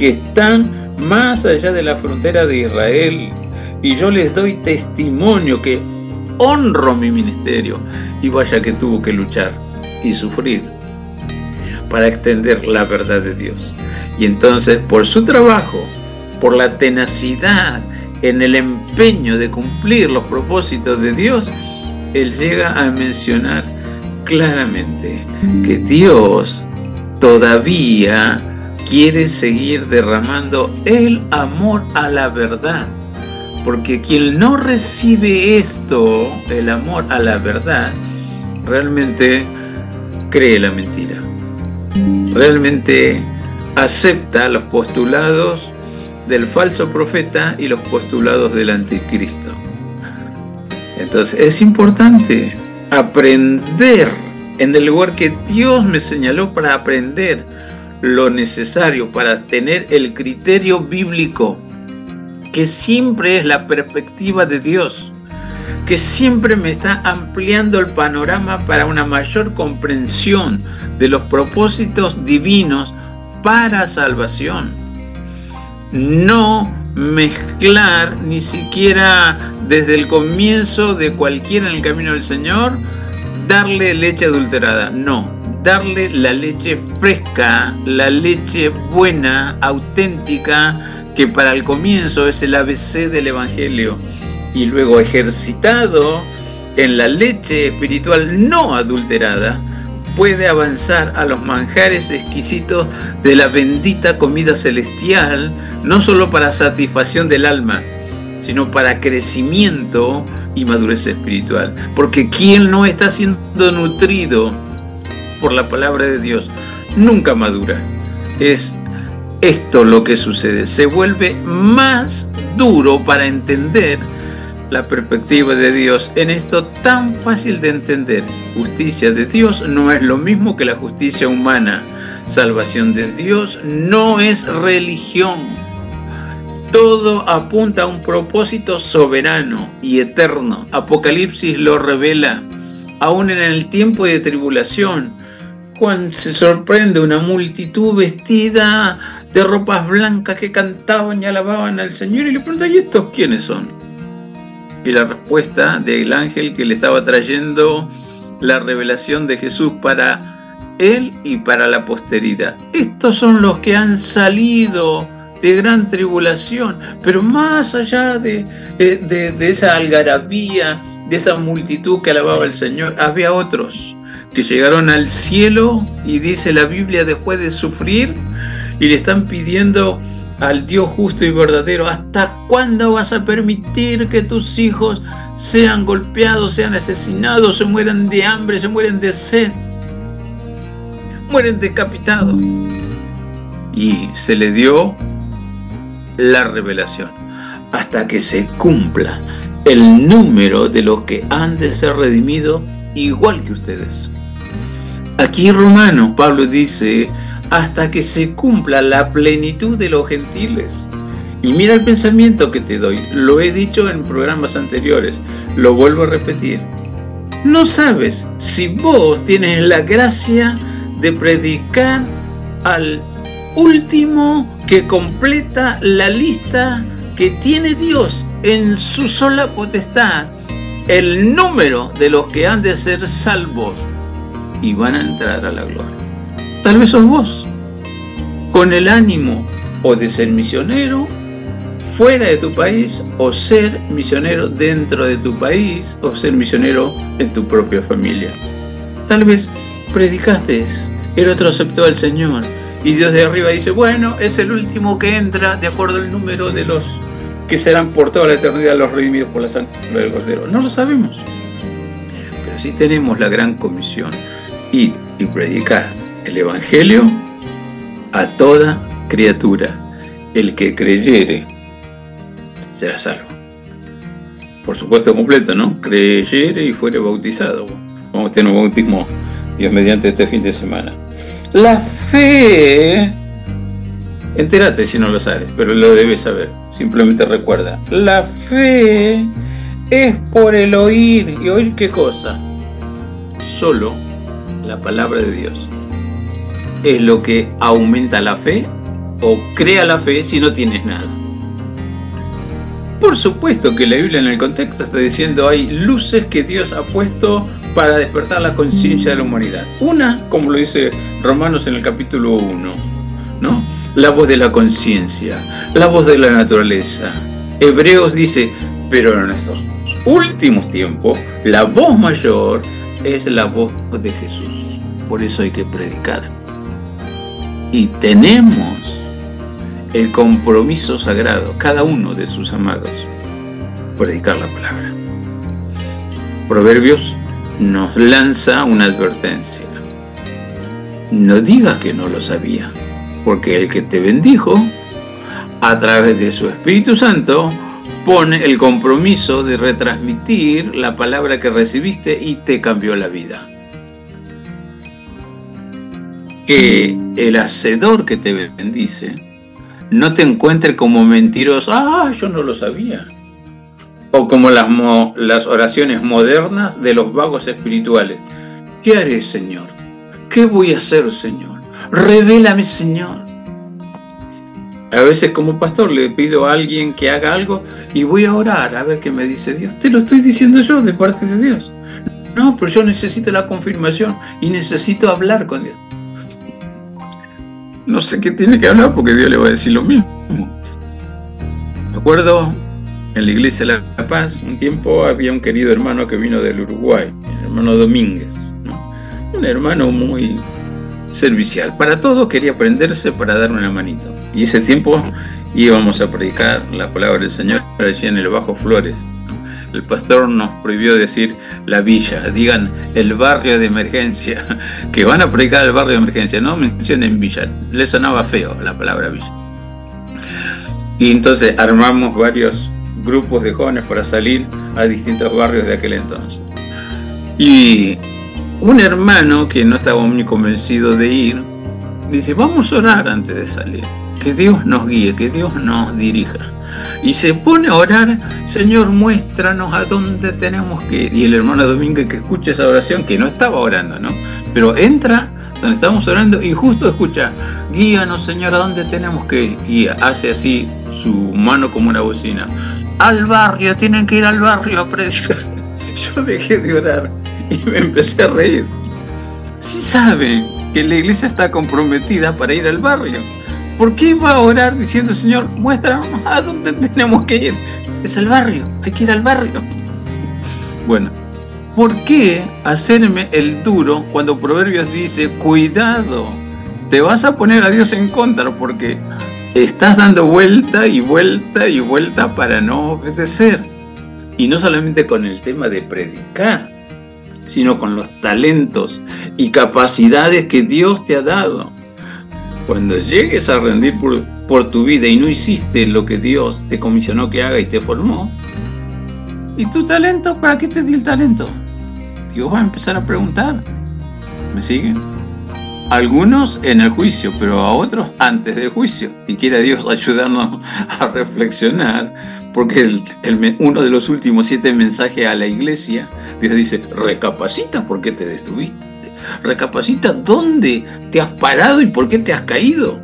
que están más allá de la frontera de Israel y yo les doy testimonio que honro mi ministerio. Y vaya que tuvo que luchar y sufrir para extender la verdad de Dios. Y entonces, por su trabajo, por la tenacidad en el empeño de cumplir los propósitos de Dios, él llega a mencionar claramente que Dios todavía quiere seguir derramando el amor a la verdad, porque quien no recibe esto, el amor a la verdad, realmente cree la mentira, realmente acepta los postulados del falso profeta y los postulados del anticristo. Entonces es importante aprender en el lugar que Dios me señaló para aprender lo necesario para tener el criterio bíblico, que siempre es la perspectiva de Dios, que siempre me está ampliando el panorama para una mayor comprensión de los propósitos divinos para salvación. No mezclar ni siquiera desde el comienzo de cualquiera en el camino del Señor, darle leche adulterada. No, darle la leche fresca, la leche buena, auténtica, que para el comienzo es el ABC del Evangelio. Y luego ejercitado en la leche espiritual no adulterada, puede avanzar a los manjares exquisitos de la bendita comida celestial, no solo para satisfacción del alma, sino para crecimiento y madurez espiritual. Porque quien no está siendo nutrido por la palabra de Dios nunca madura. Es esto lo que sucede. Se vuelve más duro para entender la perspectiva de Dios en esto tan fácil de entender. Justicia de Dios no es lo mismo que la justicia humana. Salvación de Dios no es religión. Todo apunta a un propósito soberano y eterno. Apocalipsis lo revela. Aún en el tiempo de tribulación, Juan se sorprende una multitud vestida de ropas blancas que cantaban y alababan al Señor, y le pregunta: ¿y estos quiénes son? Y la respuesta del ángel que le estaba trayendo la revelación de Jesús para él y para la posteridad: estos son los que han salido de gran tribulación. Pero más allá de esa algarabía, de esa multitud que alababa al Señor, había otros que llegaron al cielo, y dice la Biblia, después de sufrir, y le están pidiendo al Dios justo y verdadero: ¿hasta cuándo vas a permitir que tus hijos sean golpeados, sean asesinados, se mueran de hambre, se mueran de sed, mueren decapitados? Y se le dio la revelación: hasta que se cumpla el número de los que han de ser redimidos, igual que ustedes. Aquí en Romanos, Pablo dice: hasta que se cumpla la plenitud de los gentiles. Y mira el pensamiento que te doy, lo he dicho en programas anteriores, lo vuelvo a repetir: no sabes si vos tienes la gracia de predicar al último que completa la lista que tiene Dios en su sola potestad, el número de los que han de ser salvos y van a entrar a la gloria. Tal vez sos vos, con el ánimo o de ser misionero fuera de tu país, o ser misionero dentro de tu país, o ser misionero en tu propia familia. Tal vez predicaste, el otro aceptó al Señor, y Dios de arriba dice: bueno, es el último que entra de acuerdo al número de los que serán por toda la eternidad los redimidos por la sangre del Cordero. No lo sabemos, pero sí tenemos la gran comisión: id y predicad el Evangelio a toda criatura. El que creyere será salvo. Por supuesto completo, ¿no? Creyere y fuere bautizado. Vamos a tener un bautismo, Dios mediante, este fin de semana. La fe, entérate si no lo sabes, pero lo debes saber. Simplemente recuerda: la fe es por el oír. ¿Y oír qué cosa? Solo la palabra de Dios. Es lo que aumenta la fe o crea la fe si no tienes nada. Por supuesto que la Biblia en el contexto está diciendo hay luces que Dios ha puesto para despertar la conciencia de la humanidad. Una, como lo dice Romanos en el capítulo 1, ¿no? La voz de la conciencia, la voz de la naturaleza. Hebreos dice, pero en estos últimos tiempos, la voz mayor es la voz de Jesús. Por eso hay que predicar. Y tenemos el compromiso sagrado, cada uno de sus amados, predicar la palabra. Proverbios nos lanza una advertencia. No digas que no lo sabía, porque el que te bendijo, a través de su Espíritu Santo, pone el compromiso de retransmitir la palabra que recibiste y te cambió la vida. Que el hacedor que te bendice no te encuentre como mentiroso, yo no lo sabía. O como las oraciones modernas de los vagos espirituales. ¿Qué haré, Señor? ¿Qué voy a hacer, Señor? Revélame, Señor. A veces como pastor le pido a alguien que haga algo y voy a orar a ver qué me dice Dios. Te lo estoy diciendo yo de parte de Dios. No, pero yo necesito la confirmación y necesito hablar con Dios. No sé qué tiene que hablar porque Dios le va a decir lo mismo. Me acuerdo en la iglesia de La Paz, un tiempo había un querido hermano que vino del Uruguay, el hermano Domínguez, ¿no? Un hermano muy servicial. Para todo quería aprenderse para darme una manito. Y ese tiempo íbamos a predicar la palabra del Señor allí en el Bajo Flores, ¿no? El pastor nos prohibió decir la villa, digan el barrio de emergencia, que van a predicar el barrio de emergencia, no mencionen villa, le sonaba feo la palabra villa. Y entonces armamos varios grupos de jóvenes para salir a distintos barrios de aquel entonces. Y un hermano que no estaba muy convencido de ir, dice, vamos a orar antes de salir, que Dios nos guíe, que Dios nos dirija. Y se pone a orar, Señor, muéstranos a dónde tenemos que ir. Y el hermano Domínguez que escucha esa oración, que no estaba orando, ¿no? Pero entra donde estamos orando y justo escucha, guíanos, Señor, a dónde tenemos que ir. Y hace así su mano como una bocina. Al barrio, tienen que ir al barrio a predicar. Yo dejé de orar y me empecé a reír. Sí saben que la iglesia está comprometida para ir al barrio. ¿Por qué va a orar diciendo, Señor, muéstranos a dónde tenemos que ir? Es el barrio, hay que ir al barrio. Bueno, ¿por qué hacerme el duro cuando Proverbios dice, cuidado, te vas a poner a Dios en contra porque estás dando vuelta y vuelta y vuelta para no obedecer? Y no solamente con el tema de predicar, sino con los talentos y capacidades que Dios te ha dado. Cuando llegues a rendir por tu vida y no hiciste lo que Dios te comisionó que haga y te formó, ¿y tu talento? ¿Para qué te di el talento? Dios va a empezar a preguntar. ¿Me siguen? Algunos en el juicio, pero a otros antes del juicio. Y quiera Dios ayudarnos a reflexionar, porque uno de los últimos 7 mensajes a la iglesia, Dios dice, recapacita por qué te destruiste. Recapacita dónde te has parado y por qué te has caído,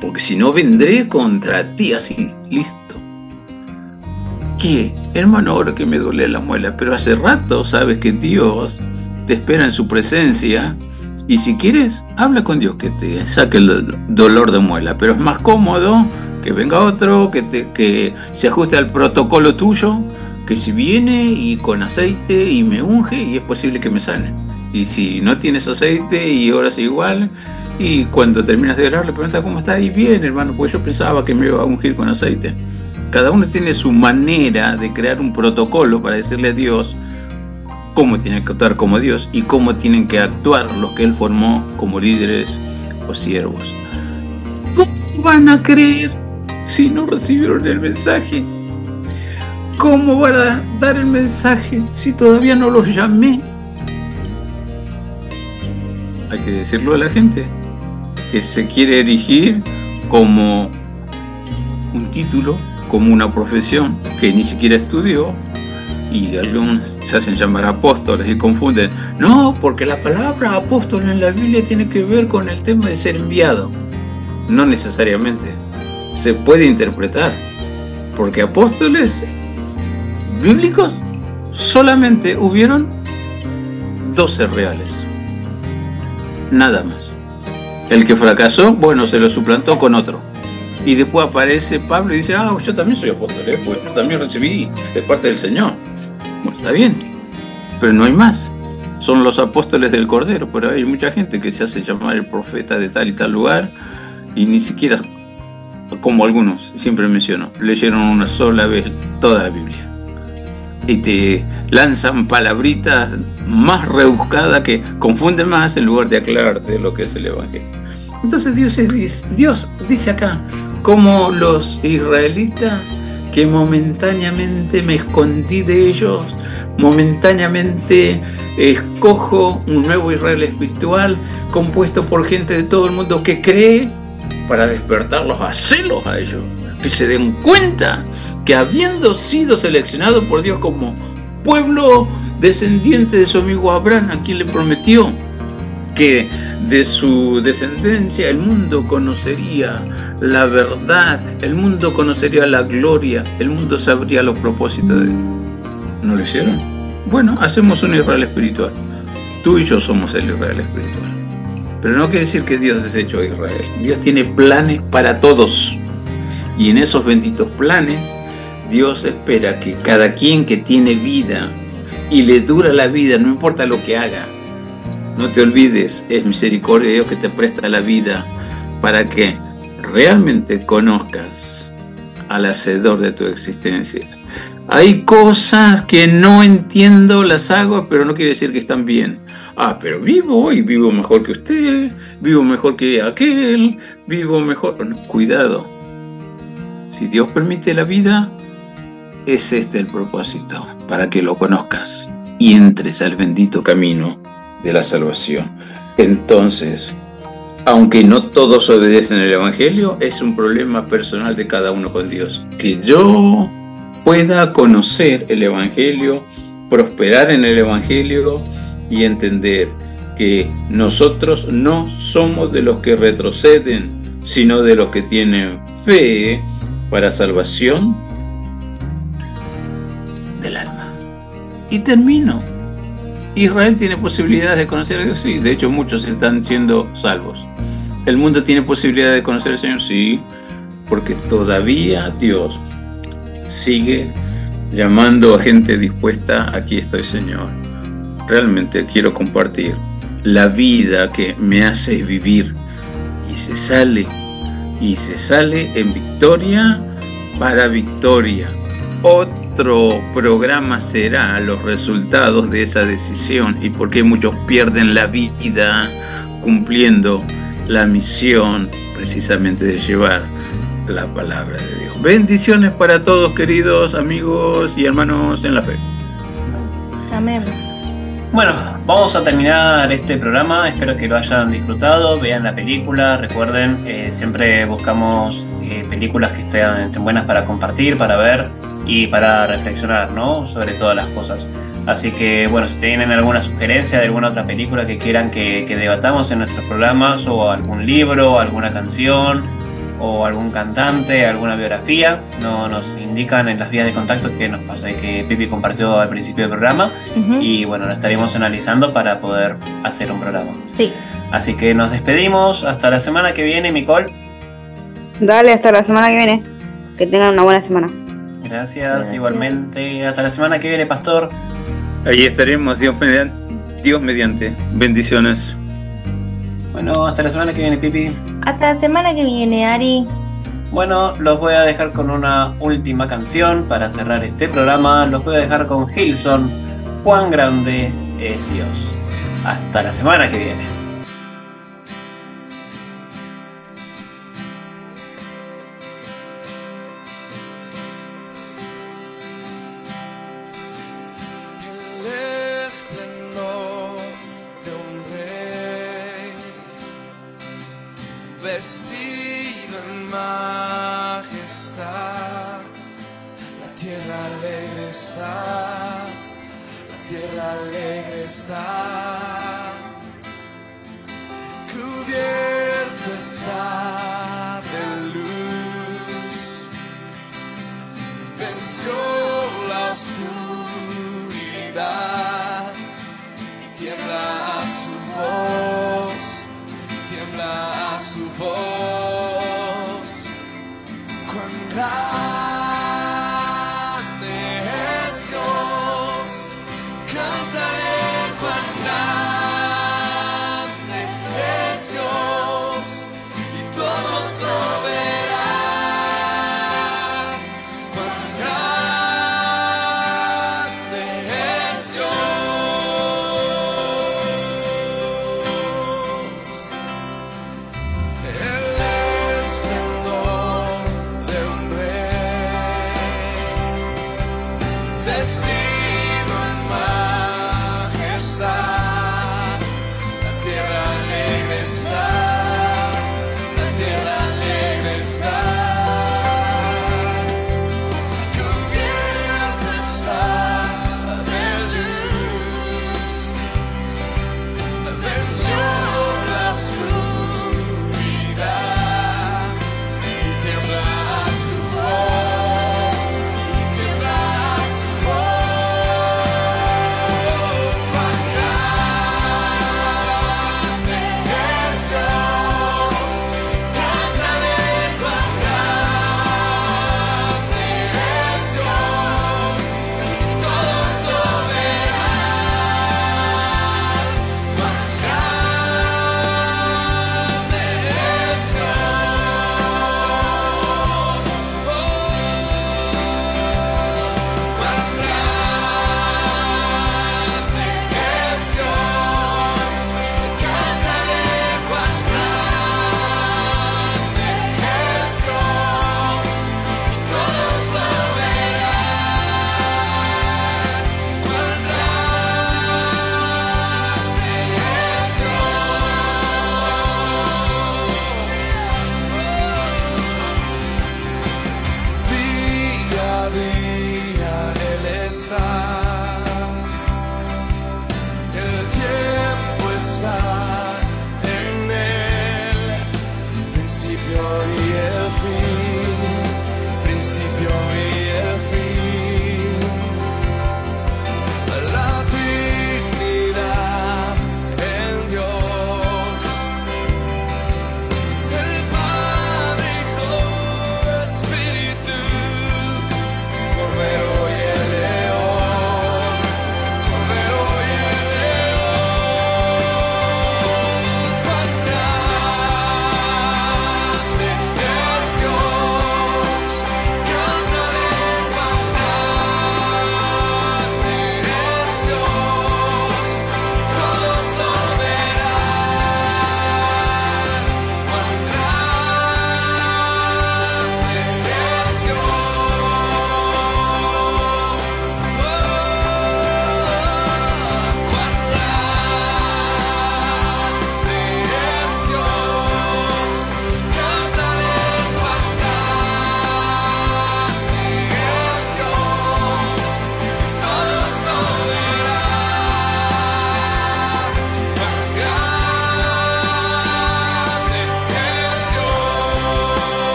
porque si no vendré contra ti así, listo. ¿Qué? Hermano, ahora que me duele la muela, pero hace rato sabes que Dios te espera en su presencia y si quieres, habla con Dios que te saque el dolor de muela, pero es más cómodo que venga otro, que se ajuste al protocolo tuyo, que si viene y con aceite y me unge y es posible que me sane. Y si no tienes aceite y oras igual, y cuando terminas de orar le preguntas ¿cómo está? Y bien, hermano, pues yo pensaba que me iba a ungir con aceite. Cada uno tiene su manera de crear un protocolo para decirle a Dios cómo tiene que actuar como Dios y cómo tienen que actuar los que Él formó como líderes o siervos. ¿Cómo van a creer si no recibieron el mensaje? ¿Cómo van a dar el mensaje si todavía no los llamé? Hay que decirlo a la gente que se quiere erigir como un título, como una profesión que ni siquiera estudió, y algunos se hacen llamar apóstoles y confunden. No, porque la palabra apóstol en la Biblia tiene que ver con el tema de ser enviado. No necesariamente. Se puede interpretar. porque apóstoles bíblicos solamente hubieron 12 reales, nada más. El que fracasó, bueno, se lo suplantó con otro. Y después aparece Pablo y dice, ah, yo también soy apóstol, pues yo también recibí de parte del Señor. Bueno, está bien, pero no hay más. Son los apóstoles del Cordero, pero hay mucha gente que se hace llamar el profeta de tal y tal lugar, y ni siquiera, como algunos, siempre menciono, leyeron una sola vez toda la Biblia. Y te lanzan palabritas más rebuscadas que confunden más en lugar de aclararte lo que es el Evangelio. Entonces Dios dice acá, como los israelitas que momentáneamente me escondí de ellos, momentáneamente escojo un nuevo Israel espiritual compuesto por gente de todo el mundo que cree, para despertarlos a celos a ellos, que se den cuenta que habiendo sido seleccionados por Dios como pueblo descendiente de su amigo Abraham, a quien le prometió que de su descendencia el mundo conocería la verdad, el mundo conocería la gloria, el mundo sabría los propósitos de Dios. ¿No lo hicieron? Bueno, hacemos un Israel espiritual. Tú y yo somos el Israel espiritual. Pero no quiere decir que Dios desechó a Israel. Dios tiene planes para todos. Y en esos benditos planes, Dios espera que cada quien que tiene vida y le dura la vida, no importa lo que haga, no te olvides, es misericordia de Dios que te presta la vida para que realmente conozcas al hacedor de tu existencia. Hay cosas que no entiendo, las hago, pero no quiere decir que están bien. Ah, pero vivo y vivo mejor que usted, vivo mejor que aquel, vivo mejor... Bueno, cuidado. Si Dios permite la vida, es este el propósito, para que lo conozcas y entres al bendito camino de la salvación. Entonces, aunque no todos obedecen el Evangelio, es un problema personal de cada uno con Dios. Que yo pueda conocer el Evangelio, prosperar en el Evangelio y entender que nosotros no somos de los que retroceden, sino de los que tienen fe para salvación del alma. Y termino. Israel tiene posibilidades de conocer a Dios, sí, de hecho muchos están siendo salvos. ¿El mundo tiene posibilidades de conocer al Señor? Sí, porque todavía Dios sigue llamando a gente dispuesta. Aquí estoy, Señor, realmente quiero compartir la vida que me hace vivir, y se sale en victoria para victoria. Otro programa será los resultados de esa decisión y por qué muchos pierden la vida cumpliendo la misión precisamente de llevar la palabra de Dios. Bendiciones para todos, queridos amigos y hermanos en la fe. Amén. Bueno, vamos a terminar este programa, espero que lo hayan disfrutado, vean la película, recuerden, siempre buscamos películas que estén buenas para compartir, para ver y para reflexionar, ¿no?, sobre todas las cosas. Así que, bueno, si tienen alguna sugerencia de alguna otra película que quieran que debatamos en nuestros programas, o algún libro, alguna canción, o algún cantante, alguna biografía, no, nos indican en las vías de contacto que nos pasó, que Pipi compartió al principio del programa. Uh-huh. Y bueno, lo estaremos analizando para poder hacer un programa. Sí. Así que nos despedimos, hasta la semana que viene, Micol. Dale, hasta la semana que viene. Que tengan una buena semana. Gracias. Igualmente. Hasta la semana que viene, Pastor. Ahí estaremos, Dios mediante. Bendiciones. Bueno, hasta la semana que viene, Pipi. Hasta la semana que viene, Ari. Bueno, los voy a dejar con una última canción para cerrar este programa. Los voy a dejar con Hillsong, Cuán Grande es Dios. Hasta la semana que viene. venció la oscuridad y tiembla a su voz, tiembla a su voz. Cuán grande es Dios, cantaré cuán grande es Dios y todos lo verán.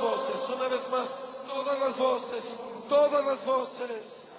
voces, una vez más, todas las voces, todas las voces.